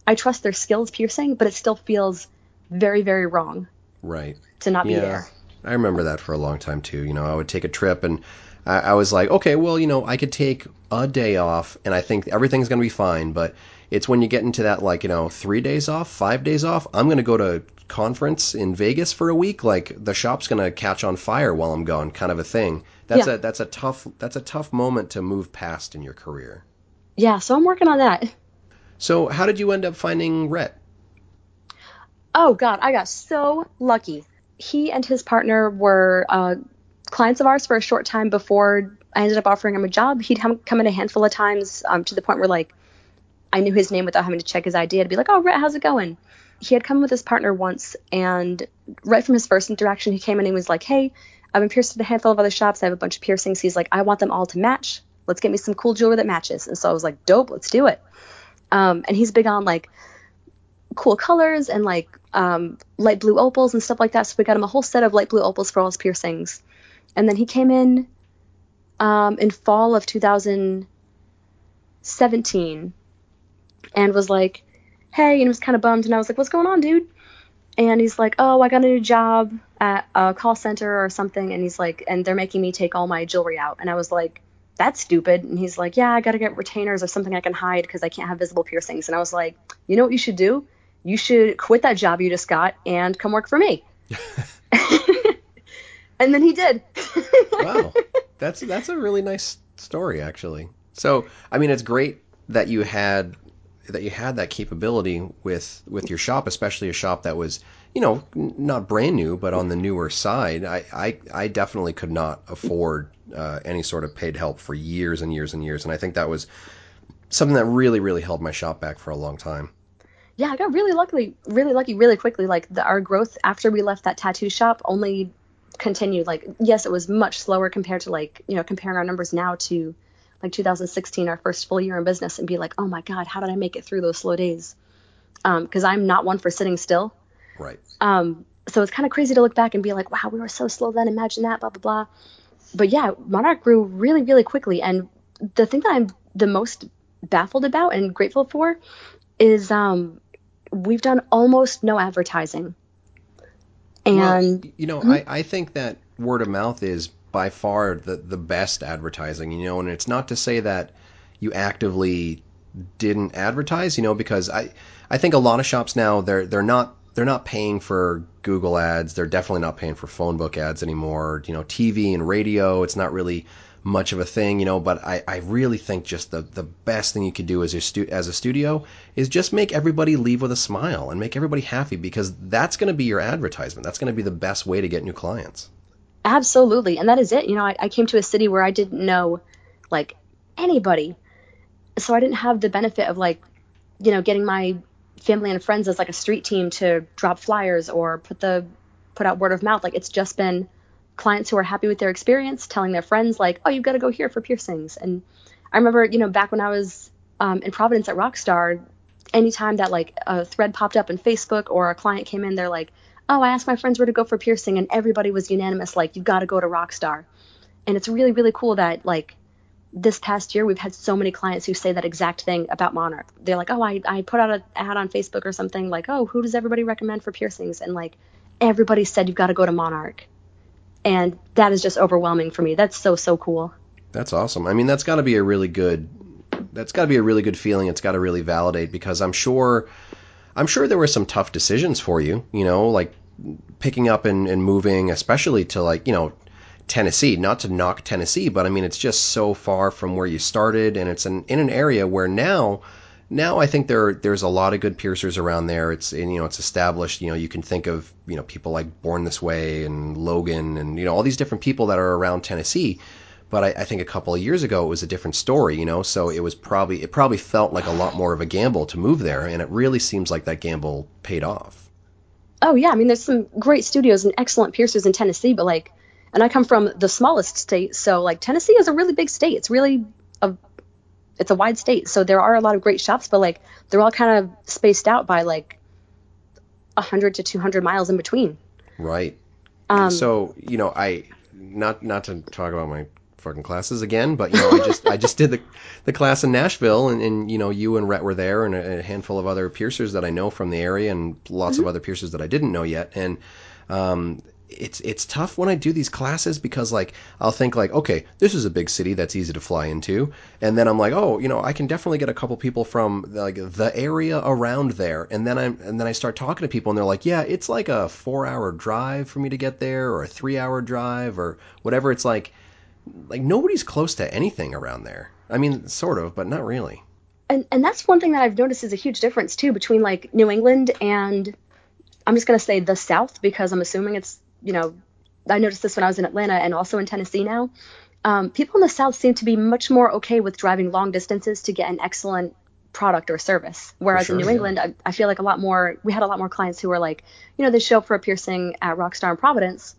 I trust their skills piercing, but it still feels very, very wrong. Right. To not be there. I remember that for a long time, too. You know, I would take a trip and I was like, okay, well, you know, I could take a day off and I think everything's going to be fine. But it's when you get into that, like, you know, 3 days off, 5 days off, I'm going to go to conference in Vegas for a week. Like, the shop's going to catch on fire while I'm gone, kind of a thing. That's a tough moment to move past in your career. Yeah. So I'm working on that. So how did you end up finding Rhett? Oh God, I got so lucky. He and his partner were, clients of ours for a short time before I ended up offering him a job. He'd come in a handful of times to the point where, like, I knew his name without having to check his ID. I'd be like, oh, Rhett, how's it going? He had come with his partner once, and right from his first interaction, he came in and was like, hey, I've been pierced at a handful of other shops. I have a bunch of piercings. He's like, I want them all to match. Let's get me some cool jewelry that matches. And so I was like, dope, let's do it. And he's big on, like, cool colors and, like, light blue opals and stuff like that. So we got him a whole set of light blue opals for all his piercings. And then he came in fall of 2017 and was like, hey, and was kind of bummed. And I was like, what's going on, dude? And he's like, oh, I got a new job at a call center or something. And he's like, and they're making me take all my jewelry out. And I was like, that's stupid. And he's like, yeah, I got to get retainers or something I can hide because I can't have visible piercings. And I was like, you know what you should do? You should quit that job you just got and come work for me. And then he did. Wow. That's a really nice story, actually. So, I mean, it's great that you had that capability with your shop, especially a shop that was, you know, not brand new, but on the newer side. I definitely could not afford any sort of paid help for years and years and years. And I think that was something that really, really held my shop back for a long time. Yeah, I got really lucky, really quickly. Like, our growth after we left that tattoo shop only continued. Like, yes, it was much slower compared to, like, you know, comparing our numbers now to like 2016, our first full year in business, and be like, oh my God, how did I make it through those slow days? Because I'm not one for sitting still. Right. So it's kind of crazy to look back and be like, wow, we were so slow then. Imagine that, blah, blah, blah. But yeah, Monarch grew really, really quickly. And the thing that I'm the most baffled about and grateful for is we've done almost no advertising. And, well, you know, I think that word of mouth is by far the best advertising, you know, and it's not to say that you actively didn't advertise, you know, because I think a lot of shops now they're not paying for Google ads. They're definitely not paying for phone book ads anymore. You know, TV and radio, it's not really much of a thing, you know, but I really think just the best thing you could do as a studio is just make everybody leave with a smile and make everybody happy, because that's going to be your advertisement. That's going to be the best way to get new clients. Absolutely. And that is it. You know, I came to a city where I didn't know, like, anybody. So I didn't have the benefit of, like, you know, getting my family and friends as, like, a street team to drop flyers or put out word of mouth. Like, it's just been clients who are happy with their experience telling their friends, like, oh, you've got to go here for piercings. And I remember, you know, back when I was in Providence at Rockstar, anytime that, like, a thread popped up in Facebook or a client came in, they're like, oh, I asked my friends where to go for piercing, and everybody was unanimous, like, you've got to go to Rockstar. And it's really, really cool that, like, this past year we've had so many clients who say that exact thing about Monarch. They're like, oh, I put out an ad on Facebook or something, like, oh, who does everybody recommend for piercings? And, like, everybody said you've got to go to Monarch. And that is just overwhelming for me. That's so, so cool. That's awesome. I mean, that's got to be a really good feeling. It's got to really validate, because I'm sure there were some tough decisions for you, you know, like picking up and moving, especially to, like, you know, Tennessee. Not to knock Tennessee, but I mean, it's just so far from where you started, and it's in an area where now I think there's a lot of good piercers around there. It's, and, you know, it's established. You know, you can think of, you know, people like Born This Way and Logan and, you know, all these different people that are around Tennessee. But I think a couple of years ago, it was a different story, you know, so it probably felt like a lot more of a gamble to move there. And it really seems like that gamble paid off. Oh, yeah. I mean, there's some great studios and excellent piercers in Tennessee, but, like, and I come from the smallest state. So, like, Tennessee is a really big state. It's really a wide state. So there are a lot of great shops, but, like, they're all kind of spaced out by, like, 100 to 200 miles in between. Right. So, you know, not to talk about my fucking classes again, but, you know, I just did the class in Nashville, and you know, you and Rhett were there, and a handful of other piercers that I know from the area, and lots of other piercers that I didn't know yet. And it's tough when I do these classes, because, like, I'll think, like, okay, this is a big city that's easy to fly into, and then I'm like, oh, you know, I can definitely get a couple people from, like, the area around there, and then I start talking to people, and they're like, yeah, it's like a 4-hour drive for me to get there, or a 3-hour drive, or whatever. It's like nobody's close to anything around there. I mean, sort of, but not really. And that's one thing that I've noticed is a huge difference too between, like, New England and, I'm just going to say, the South, because I'm assuming it's, you know, I noticed this when I was in Atlanta and also in Tennessee now. People in the South seem to be much more okay with driving long distances to get an excellent product or service. Whereas in New England, I feel like we had a lot more clients who were like, you know, they show up for a piercing at Rockstar in Providence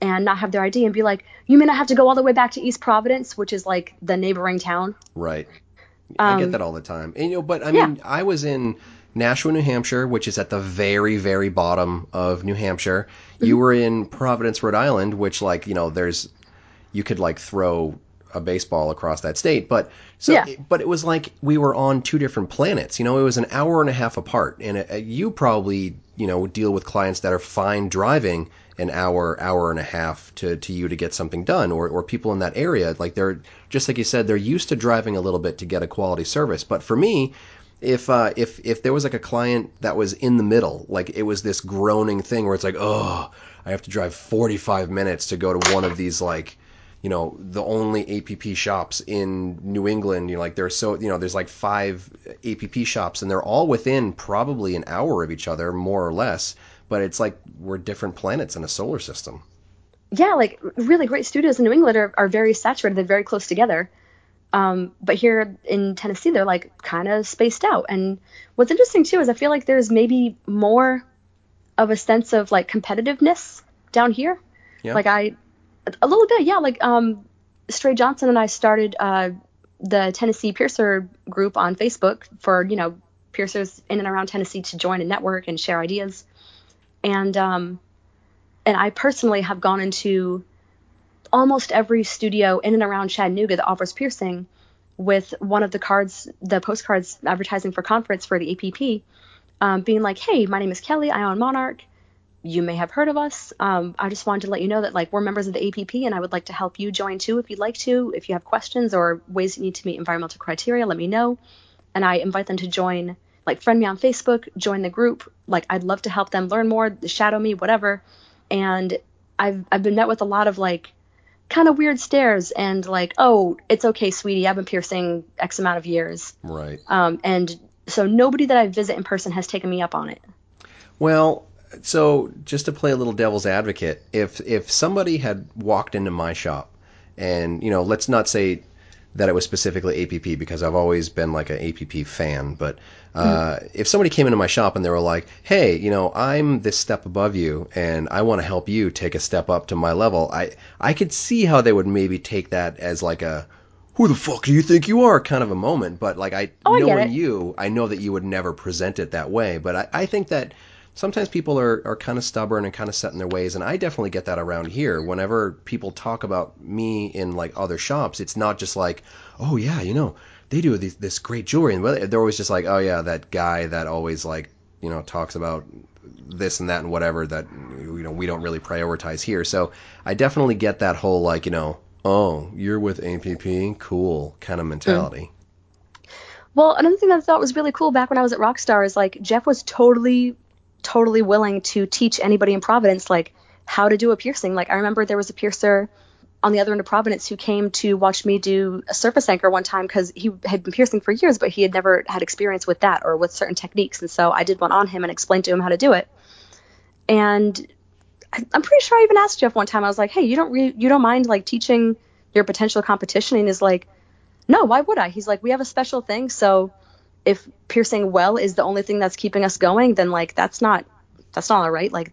and not have their ID and be like, you may not have to go all the way back to East Providence, which is, like, the neighboring town. Right. I get that all the time. And, you know, but I mean, yeah. I was in Nashua, New Hampshire, which is at the very, very bottom of New Hampshire. You were in Providence, Rhode Island, which, like, you know, you could, like, throw a baseball across that state. But so, yeah. But it was like we were on two different planets. You know, it was an hour and a half apart. And you probably, you know, deal with clients that are fine driving an hour and a half to you to get something done, or people in that area. Like, they're, just like you said, they're used to driving a little bit to get a quality service. But for me, if there was, like, a client that was in the middle, like, it was this groaning thing where it's like, oh, I have to drive 45 minutes to go to one of these, like, you know, the only APP shops in New England, you know, like, there's, so, you know, there's like 5 APP shops, and they're all within probably an hour of each other, more or less, but it's like we're different planets in a solar system. Yeah, like, really great studios in New England are very saturated. They're very close together. But here in Tennessee, they're, like, kind of spaced out. And what's interesting too is I feel like there's maybe more of a sense of, like, competitiveness down here. Yeah. Like, a little bit, yeah. Like, Stray Johnson and I started the Tennessee Piercer group on Facebook for, you know, piercers in and around Tennessee to join and network and share ideas. And I personally have gone into almost every studio in and around Chattanooga that offers piercing with one of the cards, the postcards advertising for conference for the APP, being like, hey, my name is Kelly. I own Monarch. You may have heard of us. I just wanted to let you know that, like, we're members of the APP, and I would like to help you join too if you'd like to. If you have questions or ways you need to meet environmental criteria, let me know. and I invite them to join, like, friend me on Facebook, join the group. Like, I'd love to help them learn more, shadow me, whatever. And I've been met with a lot of, like, kind of weird stares and, like, oh, it's okay, sweetie, I've been piercing X amount of years. Right. And so nobody that I visit in person has taken me up on it. Well, so just to play a little devil's advocate, if somebody had walked into my shop and, you know, let's not say that it was specifically APP because I've always been like an APP fan, but if somebody came into my shop and they were like, hey, you know, I'm this step above you and I want to help you take a step up to my level, I could see how they would maybe take that as like a, who the fuck do you think you are kind of a moment. But like, knowing you, I know that you would never present it that way. But I think that sometimes people are kind of stubborn and kind of set in their ways, and I definitely get that around here. Whenever people talk about me in, like, other shops, it's not just like, oh, yeah, you know, they do this great jewelry. And they're always just like, oh, yeah, that guy that always, like, you know, talks about this and that and whatever that, you know, we don't really prioritize here. So I definitely get that whole, like, you know, oh, you're with APP, cool kind of mentality. Mm. Well, another thing that I thought was really cool back when I was at Rockstar is, like, Jeff was totally willing to teach anybody in Providence, like, how to do a piercing. Like, I remember there was a piercer on the other end of Providence who came to watch me do a surface anchor one time because he had been piercing for years, but he had never had experience with that or with certain techniques. And so I did one on him and explained to him how to do it. And I'm pretty sure I even asked Jeff one time, I was like, hey, you don't mind, like, teaching your potential competition? And he's like, no, why would I? He's like, we have a special thing, so if piercing well is the only thing that's keeping us going, then, like, that's not all right. Like,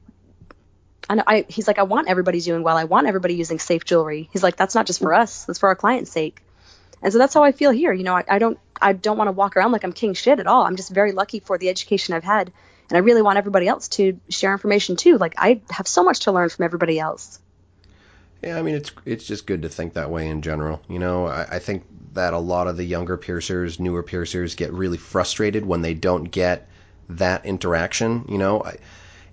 I know, he's like, I want everybody doing well. I want everybody using safe jewelry. He's like, that's not just for us. That's for our client's sake. And so that's how I feel here. You know, I don't want to walk around like I'm king shit at all. I'm just very lucky for the education I've had. And I really want everybody else to share information too. Like, I have so much to learn from everybody else. Yeah, I mean, it's just good to think that way in general. You know, I think that a lot of the younger piercers, newer piercers get really frustrated when they don't get that interaction. You know,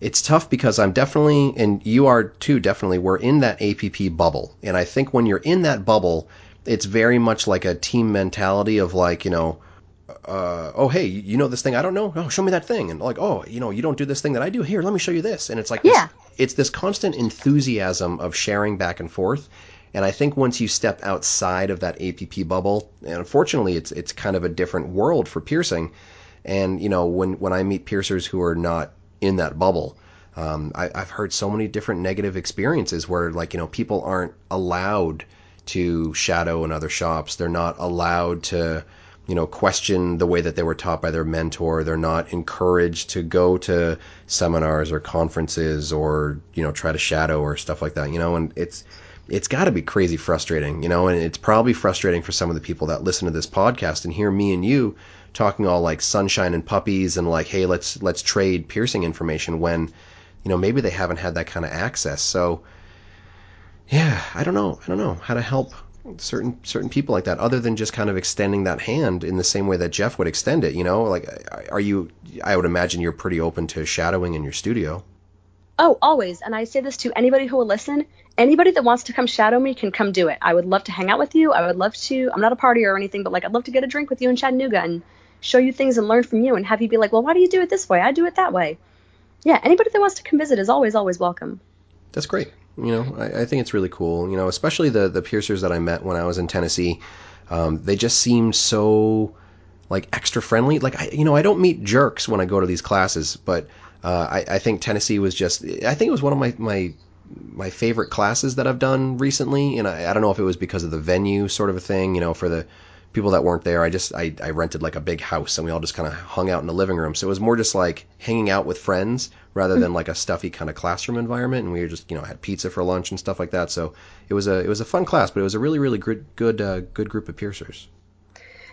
it's tough because I'm definitely, and you are too, definitely, we're in that APP bubble. And I think when you're in that bubble, it's very much like a team mentality of, like, you know, oh, hey, you know this thing I don't know? Oh, show me that thing. And, like, oh, you know, you don't do this thing that I do? Here, let me show you this. And it's like, yeah. It's this constant enthusiasm of sharing back and forth. And I think once you step outside of that APP bubble, and unfortunately it's kind of a different world for piercing. And, you know, when I meet piercers who are not in that bubble, I've heard so many different negative experiences where, like, you know, people aren't allowed to shadow in other shops. They're not allowed to, you know, question the way that they were taught by their mentor. They're not encouraged to go to seminars or conferences or, you know, try to shadow or stuff like that, you know, and it's got to be crazy frustrating, you know, and it's probably frustrating for some of the people that listen to this podcast and hear me and you talking all like sunshine and puppies and like, hey, let's trade piercing information when, you know, maybe they haven't had that kind of access. So yeah, I don't know how to help certain people like that, other than just kind of extending that hand in the same way that Jeff would extend it, you know, like, I would imagine you're pretty open to shadowing in your studio. Oh, always. And I say this to anybody who will listen, anybody that wants to come shadow me can come do it. I would love to hang out with you. I would love to, I'm not a partier or anything, but like, I'd love to get a drink with you in Chattanooga and show you things and learn from you and have you be like, well, why do you do it this way? I do it that way. Yeah. Anybody that wants to come visit is always, always welcome. That's great. You know, I think it's really cool, you know, especially the piercers that I met when I was in Tennessee. They just seem so, like, extra friendly. Like, I don't meet jerks when I go to these classes, but I think Tennessee was just, I think it was one of my favorite classes that I've done recently. And I don't know if it was because of the venue sort of a thing, you know, for the people that weren't there. I rented like a big house and we all just kind of hung out in the living room. So it was more just like hanging out with friends rather than like a stuffy kind of classroom environment. And we were just, you know, had pizza for lunch and stuff like that. So it was a fun class, but it was a really, really good group of piercers.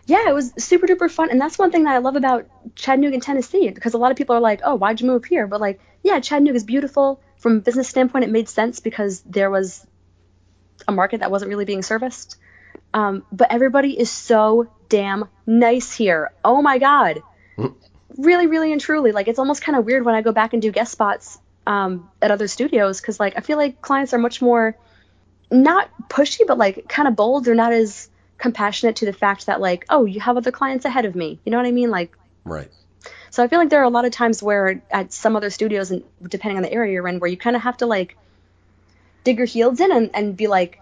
Yeah, it was super duper fun. And that's one thing that I love about Chattanooga, Tennessee, because a lot of people are like, oh, why'd you move here? But like, yeah, Chattanooga is beautiful. From a business standpoint, it made sense because there was a market that wasn't really being serviced. But everybody is so damn nice here. Oh my God. Really, really and truly. Like, it's almost kind of weird when I go back and do guest spots at other studios, because like I feel like clients are much more not pushy, but like kind of bold. They're not as compassionate to the fact that, like, oh, you have other clients ahead of me. You know what I mean? Like, right. So I feel like there are a lot of times where at some other studios, and depending on the area you're in, where you kind of have to, like, dig your heels in and be like,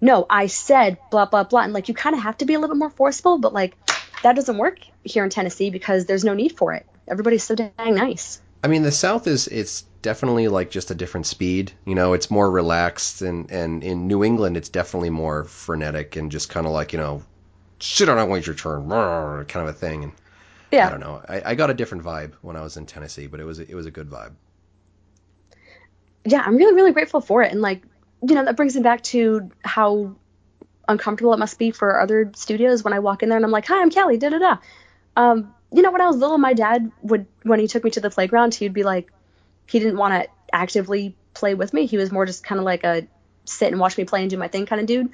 no, I said blah, blah, blah. And, like, you kind of have to be a little bit more forceful, but, like, that doesn't work here in Tennessee because there's no need for it. Everybody's so dang nice. I mean, the South it's definitely, like, just a different speed. You know, it's more relaxed, and in New England, it's definitely more frenetic and just kind of like, you know, shit, I don't wait your turn, kind of a thing. And yeah. I don't know. I got a different vibe when I was in Tennessee, but it was a good vibe. Yeah, I'm really, really grateful for it. And, like, you know, that brings me back to how uncomfortable it must be for other studios when I walk in there and I'm like, hi, I'm Kelly, da-da-da. You know, when I was little, my dad would, when he took me to the playground, he'd be like, he didn't want to actively play with me. He was more just kind of like a sit and watch me play and do my thing kind of dude.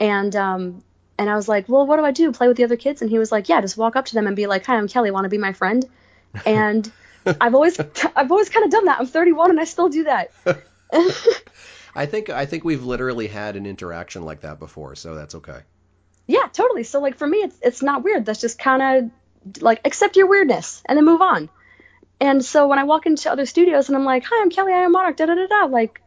And I was like, well, what do I do? Play with the other kids? And he was like, yeah, just walk up to them and be like, hi, I'm Kelly. Want to be my friend? And I've always kind of done that. I'm 31 and I still do that. I think we've literally had an interaction like that before, so that's okay. Yeah, totally. So, like, for me, it's not weird. That's just kind of like, accept your weirdness and then move on. And so when I walk into other studios and I'm like, hi, I'm Kelly, I am Monarch, da da da da, like,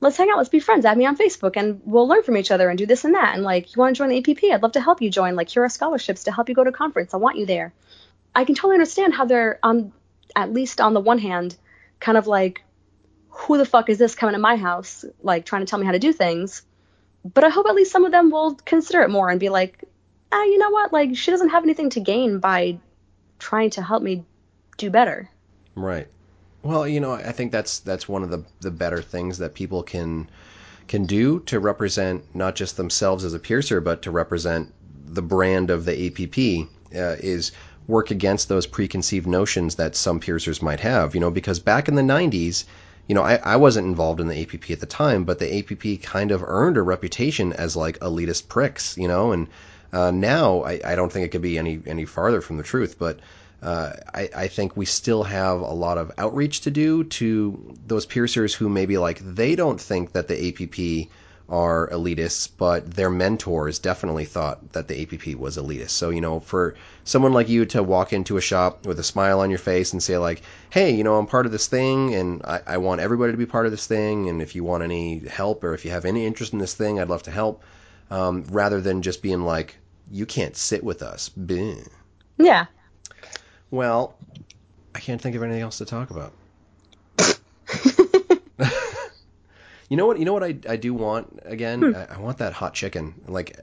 let's hang out, let's be friends, add me on Facebook, and we'll learn from each other and do this and that. And, like, you want to join the APP? I'd love to help you join. Like, here are scholarships to help you go to conference. I want you there. I can totally understand how they're, at least on the one hand, kind of like, who the fuck is this coming to my house, like, trying to tell me how to do things? But I hope at least some of them will consider it more and be like, ah, you know what? Like, she doesn't have anything to gain by trying to help me do better. Right. Well, you know, I think that's one of the better things that people can do to represent not just themselves as a piercer, but to represent the brand of the APP, is work against those preconceived notions that some piercers might have, you know, because back in the 90s, you know, I wasn't involved in the APP at the time, but the APP kind of earned a reputation as, like, elitist pricks, you know, and now I don't think it could be any farther from the truth, but I think we still have a lot of outreach to do to those piercers who maybe, like, they don't think that the APP are elitists, but their mentors definitely thought that the APP was elitist. So, you know, for someone like you to walk into a shop with a smile on your face and say, like, hey, you know, I'm part of this thing, and I want everybody to be part of this thing, and if you want any help or if you have any interest in this thing, I'd love to help, rather than just being like, you can't sit with us. Bleh. Yeah. Well, I can't think of anything else to talk about. You know what I do want again? I want that hot chicken. Like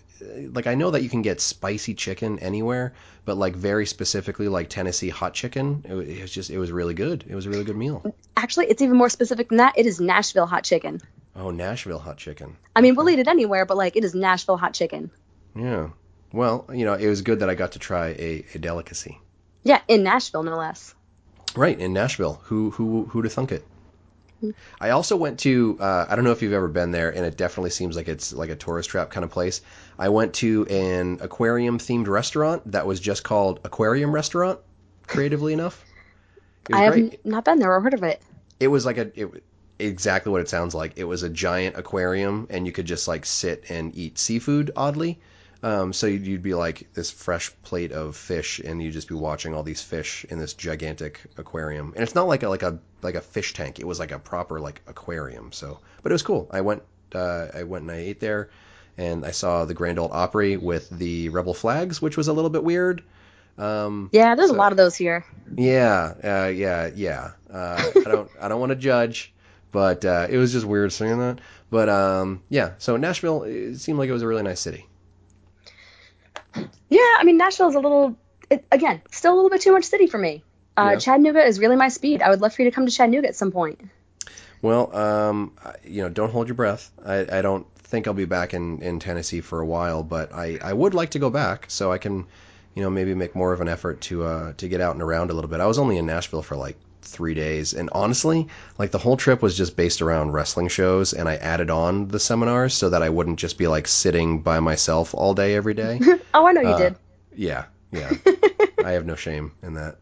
I know that you can get spicy chicken anywhere, but, like, very specifically, like, Tennessee hot chicken, it was really good. It was a really good meal. Actually, it's even more specific than that. It is Nashville hot chicken. Oh, Nashville hot chicken. I mean, we'll eat it anywhere, but, like, it is Nashville hot chicken. Yeah. Well, you know, it was good that I got to try a delicacy. Yeah, in Nashville, no less. Right, in Nashville. Who'd have thunk it? I also went to, I don't know if you've ever been there, and it definitely seems like it's like a tourist trap kind of place. I went to an aquarium-themed restaurant that was just called Aquarium Restaurant, creatively enough. I have not been there or heard of it. It was like exactly what it sounds like. It was a giant aquarium, and you could just, like, sit and eat seafood, oddly. So you'd be like this fresh plate of fish, and you'd just be watching all these fish in this gigantic aquarium. And it's not like a fish tank. It was like a proper, like, aquarium. So, but it was cool. I went and I ate there, and I saw the Grand Ole Opry with the Rebel flags, which was a little bit weird. Yeah, there's a lot of those here. Yeah, yeah. I don't want to judge, but it was just weird seeing that. But yeah. So Nashville, it seemed like it was a really nice city. Yeah, I mean, Nashville is still a little bit too much city for me. Yeah. Chattanooga is really my speed. I would love for you to come to Chattanooga at some point. Well, you know, don't hold your breath. I don't think I'll be back in Tennessee for a while, but I would like to go back so I can, you know, maybe make more of an effort to get out and around a little bit. I was only in Nashville for, like, 3 days, and honestly, like, the whole trip was just based around wrestling shows, and I added on the seminars so that I wouldn't just be, like, sitting by myself all day every day. Oh, I know you did. Yeah. I have no shame in that.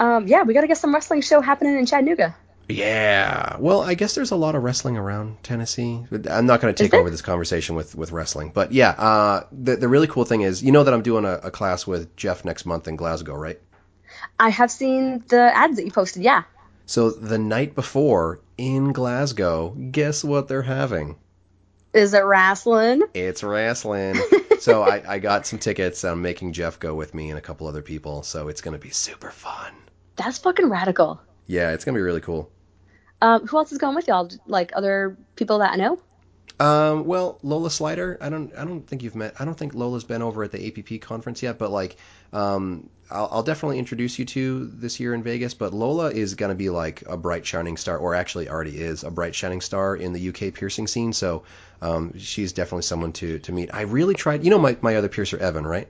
Yeah, we got to get some wrestling show happening in Chattanooga. Yeah. Well, I guess there's a lot of wrestling around Tennessee. I'm not going to take over this conversation with wrestling. But yeah, the really cool thing is, you know that I'm doing a class with Jeff next month in Glasgow, right? I have seen the ads that you posted, yeah. So the night before in Glasgow, guess what they're having? Is it wrestling? It's wrestling. So I got some tickets. I'm making Jeff go with me and a couple other people. So it's going to be super fun. That's fucking radical. Yeah, it's going to be really cool. Who else is going with y'all? Like other people that I know? Well, Lola Slider. I don't think you've met. I don't think Lola's been over at the APP conference yet. But like, I'll definitely introduce you to this year in Vegas. But Lola is going to be like a bright shining star, or actually already is a bright shining star in the UK piercing scene. So she's definitely someone to meet. I really tried. You know my other piercer, Evan, right?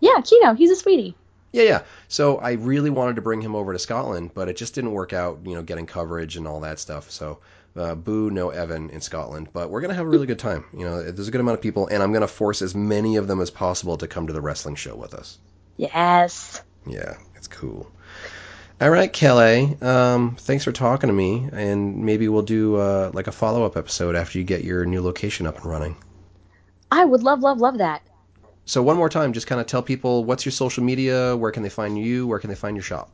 Yeah, Keanu. He's a sweetie. Yeah. So I really wanted to bring him over to Scotland, but it just didn't work out, you know, getting coverage and all that stuff. So boo, no Evan in Scotland. But we're going to have a really good time. You know, there's a good amount of people, and I'm going to force as many of them as possible to come to the wrestling show with us. Yes. Yeah, it's cool. All right, Kelly. Thanks for talking to me, and maybe we'll do like a follow-up episode after you get your new location up and running. I would love that. So one more time, just kind of tell people, what's your social media? Where can they find you? Where can they find your shop?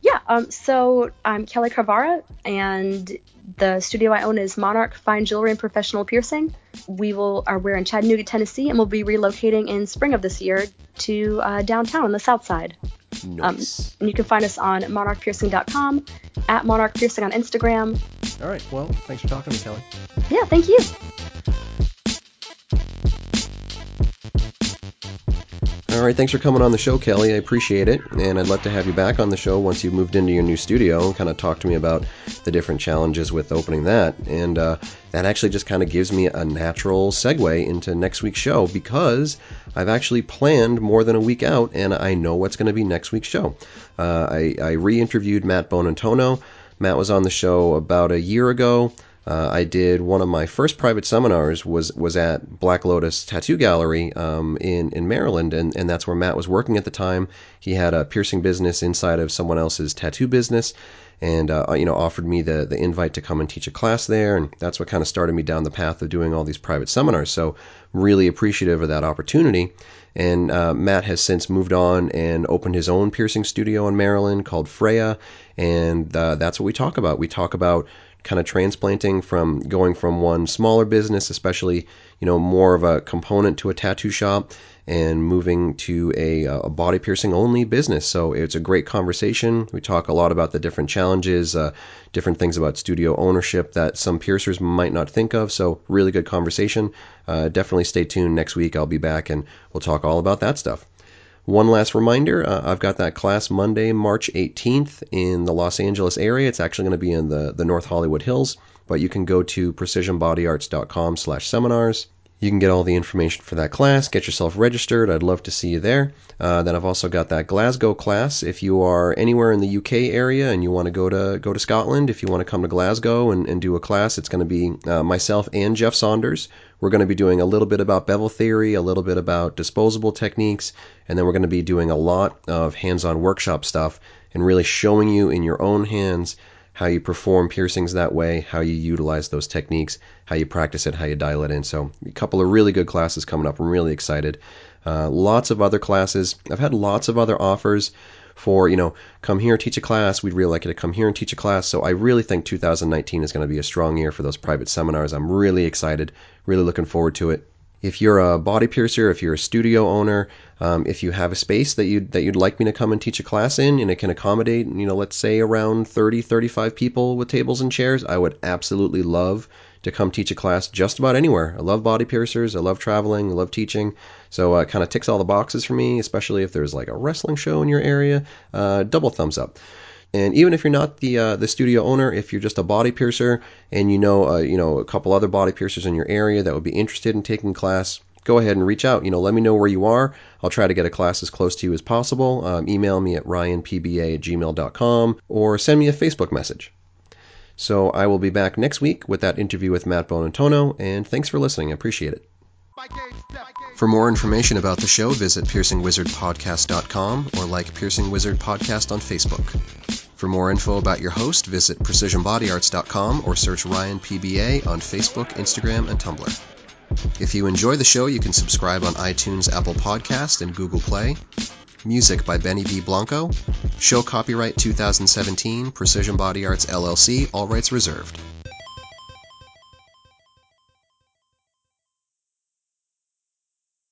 Yeah, so I'm Kelly Carvara, and the studio I own is Monarch Fine Jewelry and Professional Piercing. We're in Chattanooga, Tennessee, and we'll be relocating in spring of this year to downtown on the south side. Nice. And you can find us on monarchpiercing.com, at Monarch Piercing on Instagram. All right, well, thanks for talking to me, Kelly. Yeah, thank you. All right, thanks for coming on the show, Kelly. I appreciate it, and I'd love to have you back on the show once you've moved into your new studio and kind of talk to me about the different challenges with opening that. And that actually just kind of gives me a natural segue into next week's show, because I've actually planned more than a week out, and I know what's going to be next week's show. I re-interviewed Matt Bonantono. Matt was on the show about a year ago. I did one of my first private seminars was at Black Lotus Tattoo Gallery in Maryland, and that's where Matt was working at the time. He had a piercing business inside of someone else's tattoo business, and offered me the invite to come and teach a class there, and that's what kind of started me down the path of doing all these private seminars. So really appreciative of that opportunity. And Matt has since moved on and opened his own piercing studio in Maryland called Freya, and that's what we talk about. We talk about kind of transplanting from going from one smaller business, especially, you know, more of a component to a tattoo shop, and moving to a body piercing only business. So it's a great conversation. We talk a lot about the different challenges, different things about studio ownership that some piercers might not think of. So really good conversation. Definitely stay tuned. Next week I'll be back and we'll talk all about that stuff. One last reminder, I've got that class Monday, March 18th in the Los Angeles area. It's actually going to be in the North Hollywood Hills, but you can go to PrecisionBodyArts.com/seminars. You can get all the information for that class, get yourself registered. I'd love to see you there. Then I've also got that Glasgow class. If you are anywhere in the UK area and you want to go to Scotland, if you want to come to Glasgow and do a class, it's going to be myself and Jeff Saunders. We're going to be doing a little bit about bevel theory, a little bit about disposable techniques, and then we're going to be doing a lot of hands-on workshop stuff and really showing you in your own hands how you perform piercings that way, how you utilize those techniques, how you practice it, how you dial it in. So a couple of really good classes coming up. I'm really excited. Lots of other classes. I've had lots of other offers for, you know, come here, teach a class. We'd really like you to come here and teach a class. So I really think 2019 is going to be a strong year for those private seminars. I'm really excited, really looking forward to it. If you're a body piercer, if you're a studio owner, if you have a space that you'd like me to come and teach a class in, and it can accommodate, you know, let's say around 30, 35 people with tables and chairs, I would absolutely love to come teach a class just about anywhere. I love body piercers. I love traveling. I love teaching. So it kind of ticks all the boxes for me, especially if there's like a wrestling show in your area. Double thumbs up. And even if you're not the studio owner, if you're just a body piercer and you know a couple other body piercers in your area that would be interested in taking class, go ahead and reach out. You know, let me know where you are. I'll try to get a class as close to you as possible. Email me at RyanPBA@gmail.com or send me a Facebook message. So I will be back next week with that interview with Matt Bonantono, and thanks for listening. I appreciate it. For more information about the show, visit piercingwizardpodcast.com or like Piercing Wizard Podcast on Facebook. For more info about your host, visit PrecisionBodyArts.com or search RyanPBA on Facebook, Instagram, and Tumblr. If you enjoy the show, you can subscribe on iTunes, Apple Podcast, and Google Play. Music by Benny V. Blanco. Show copyright 2017, Precision Body Arts, LLC, all rights reserved.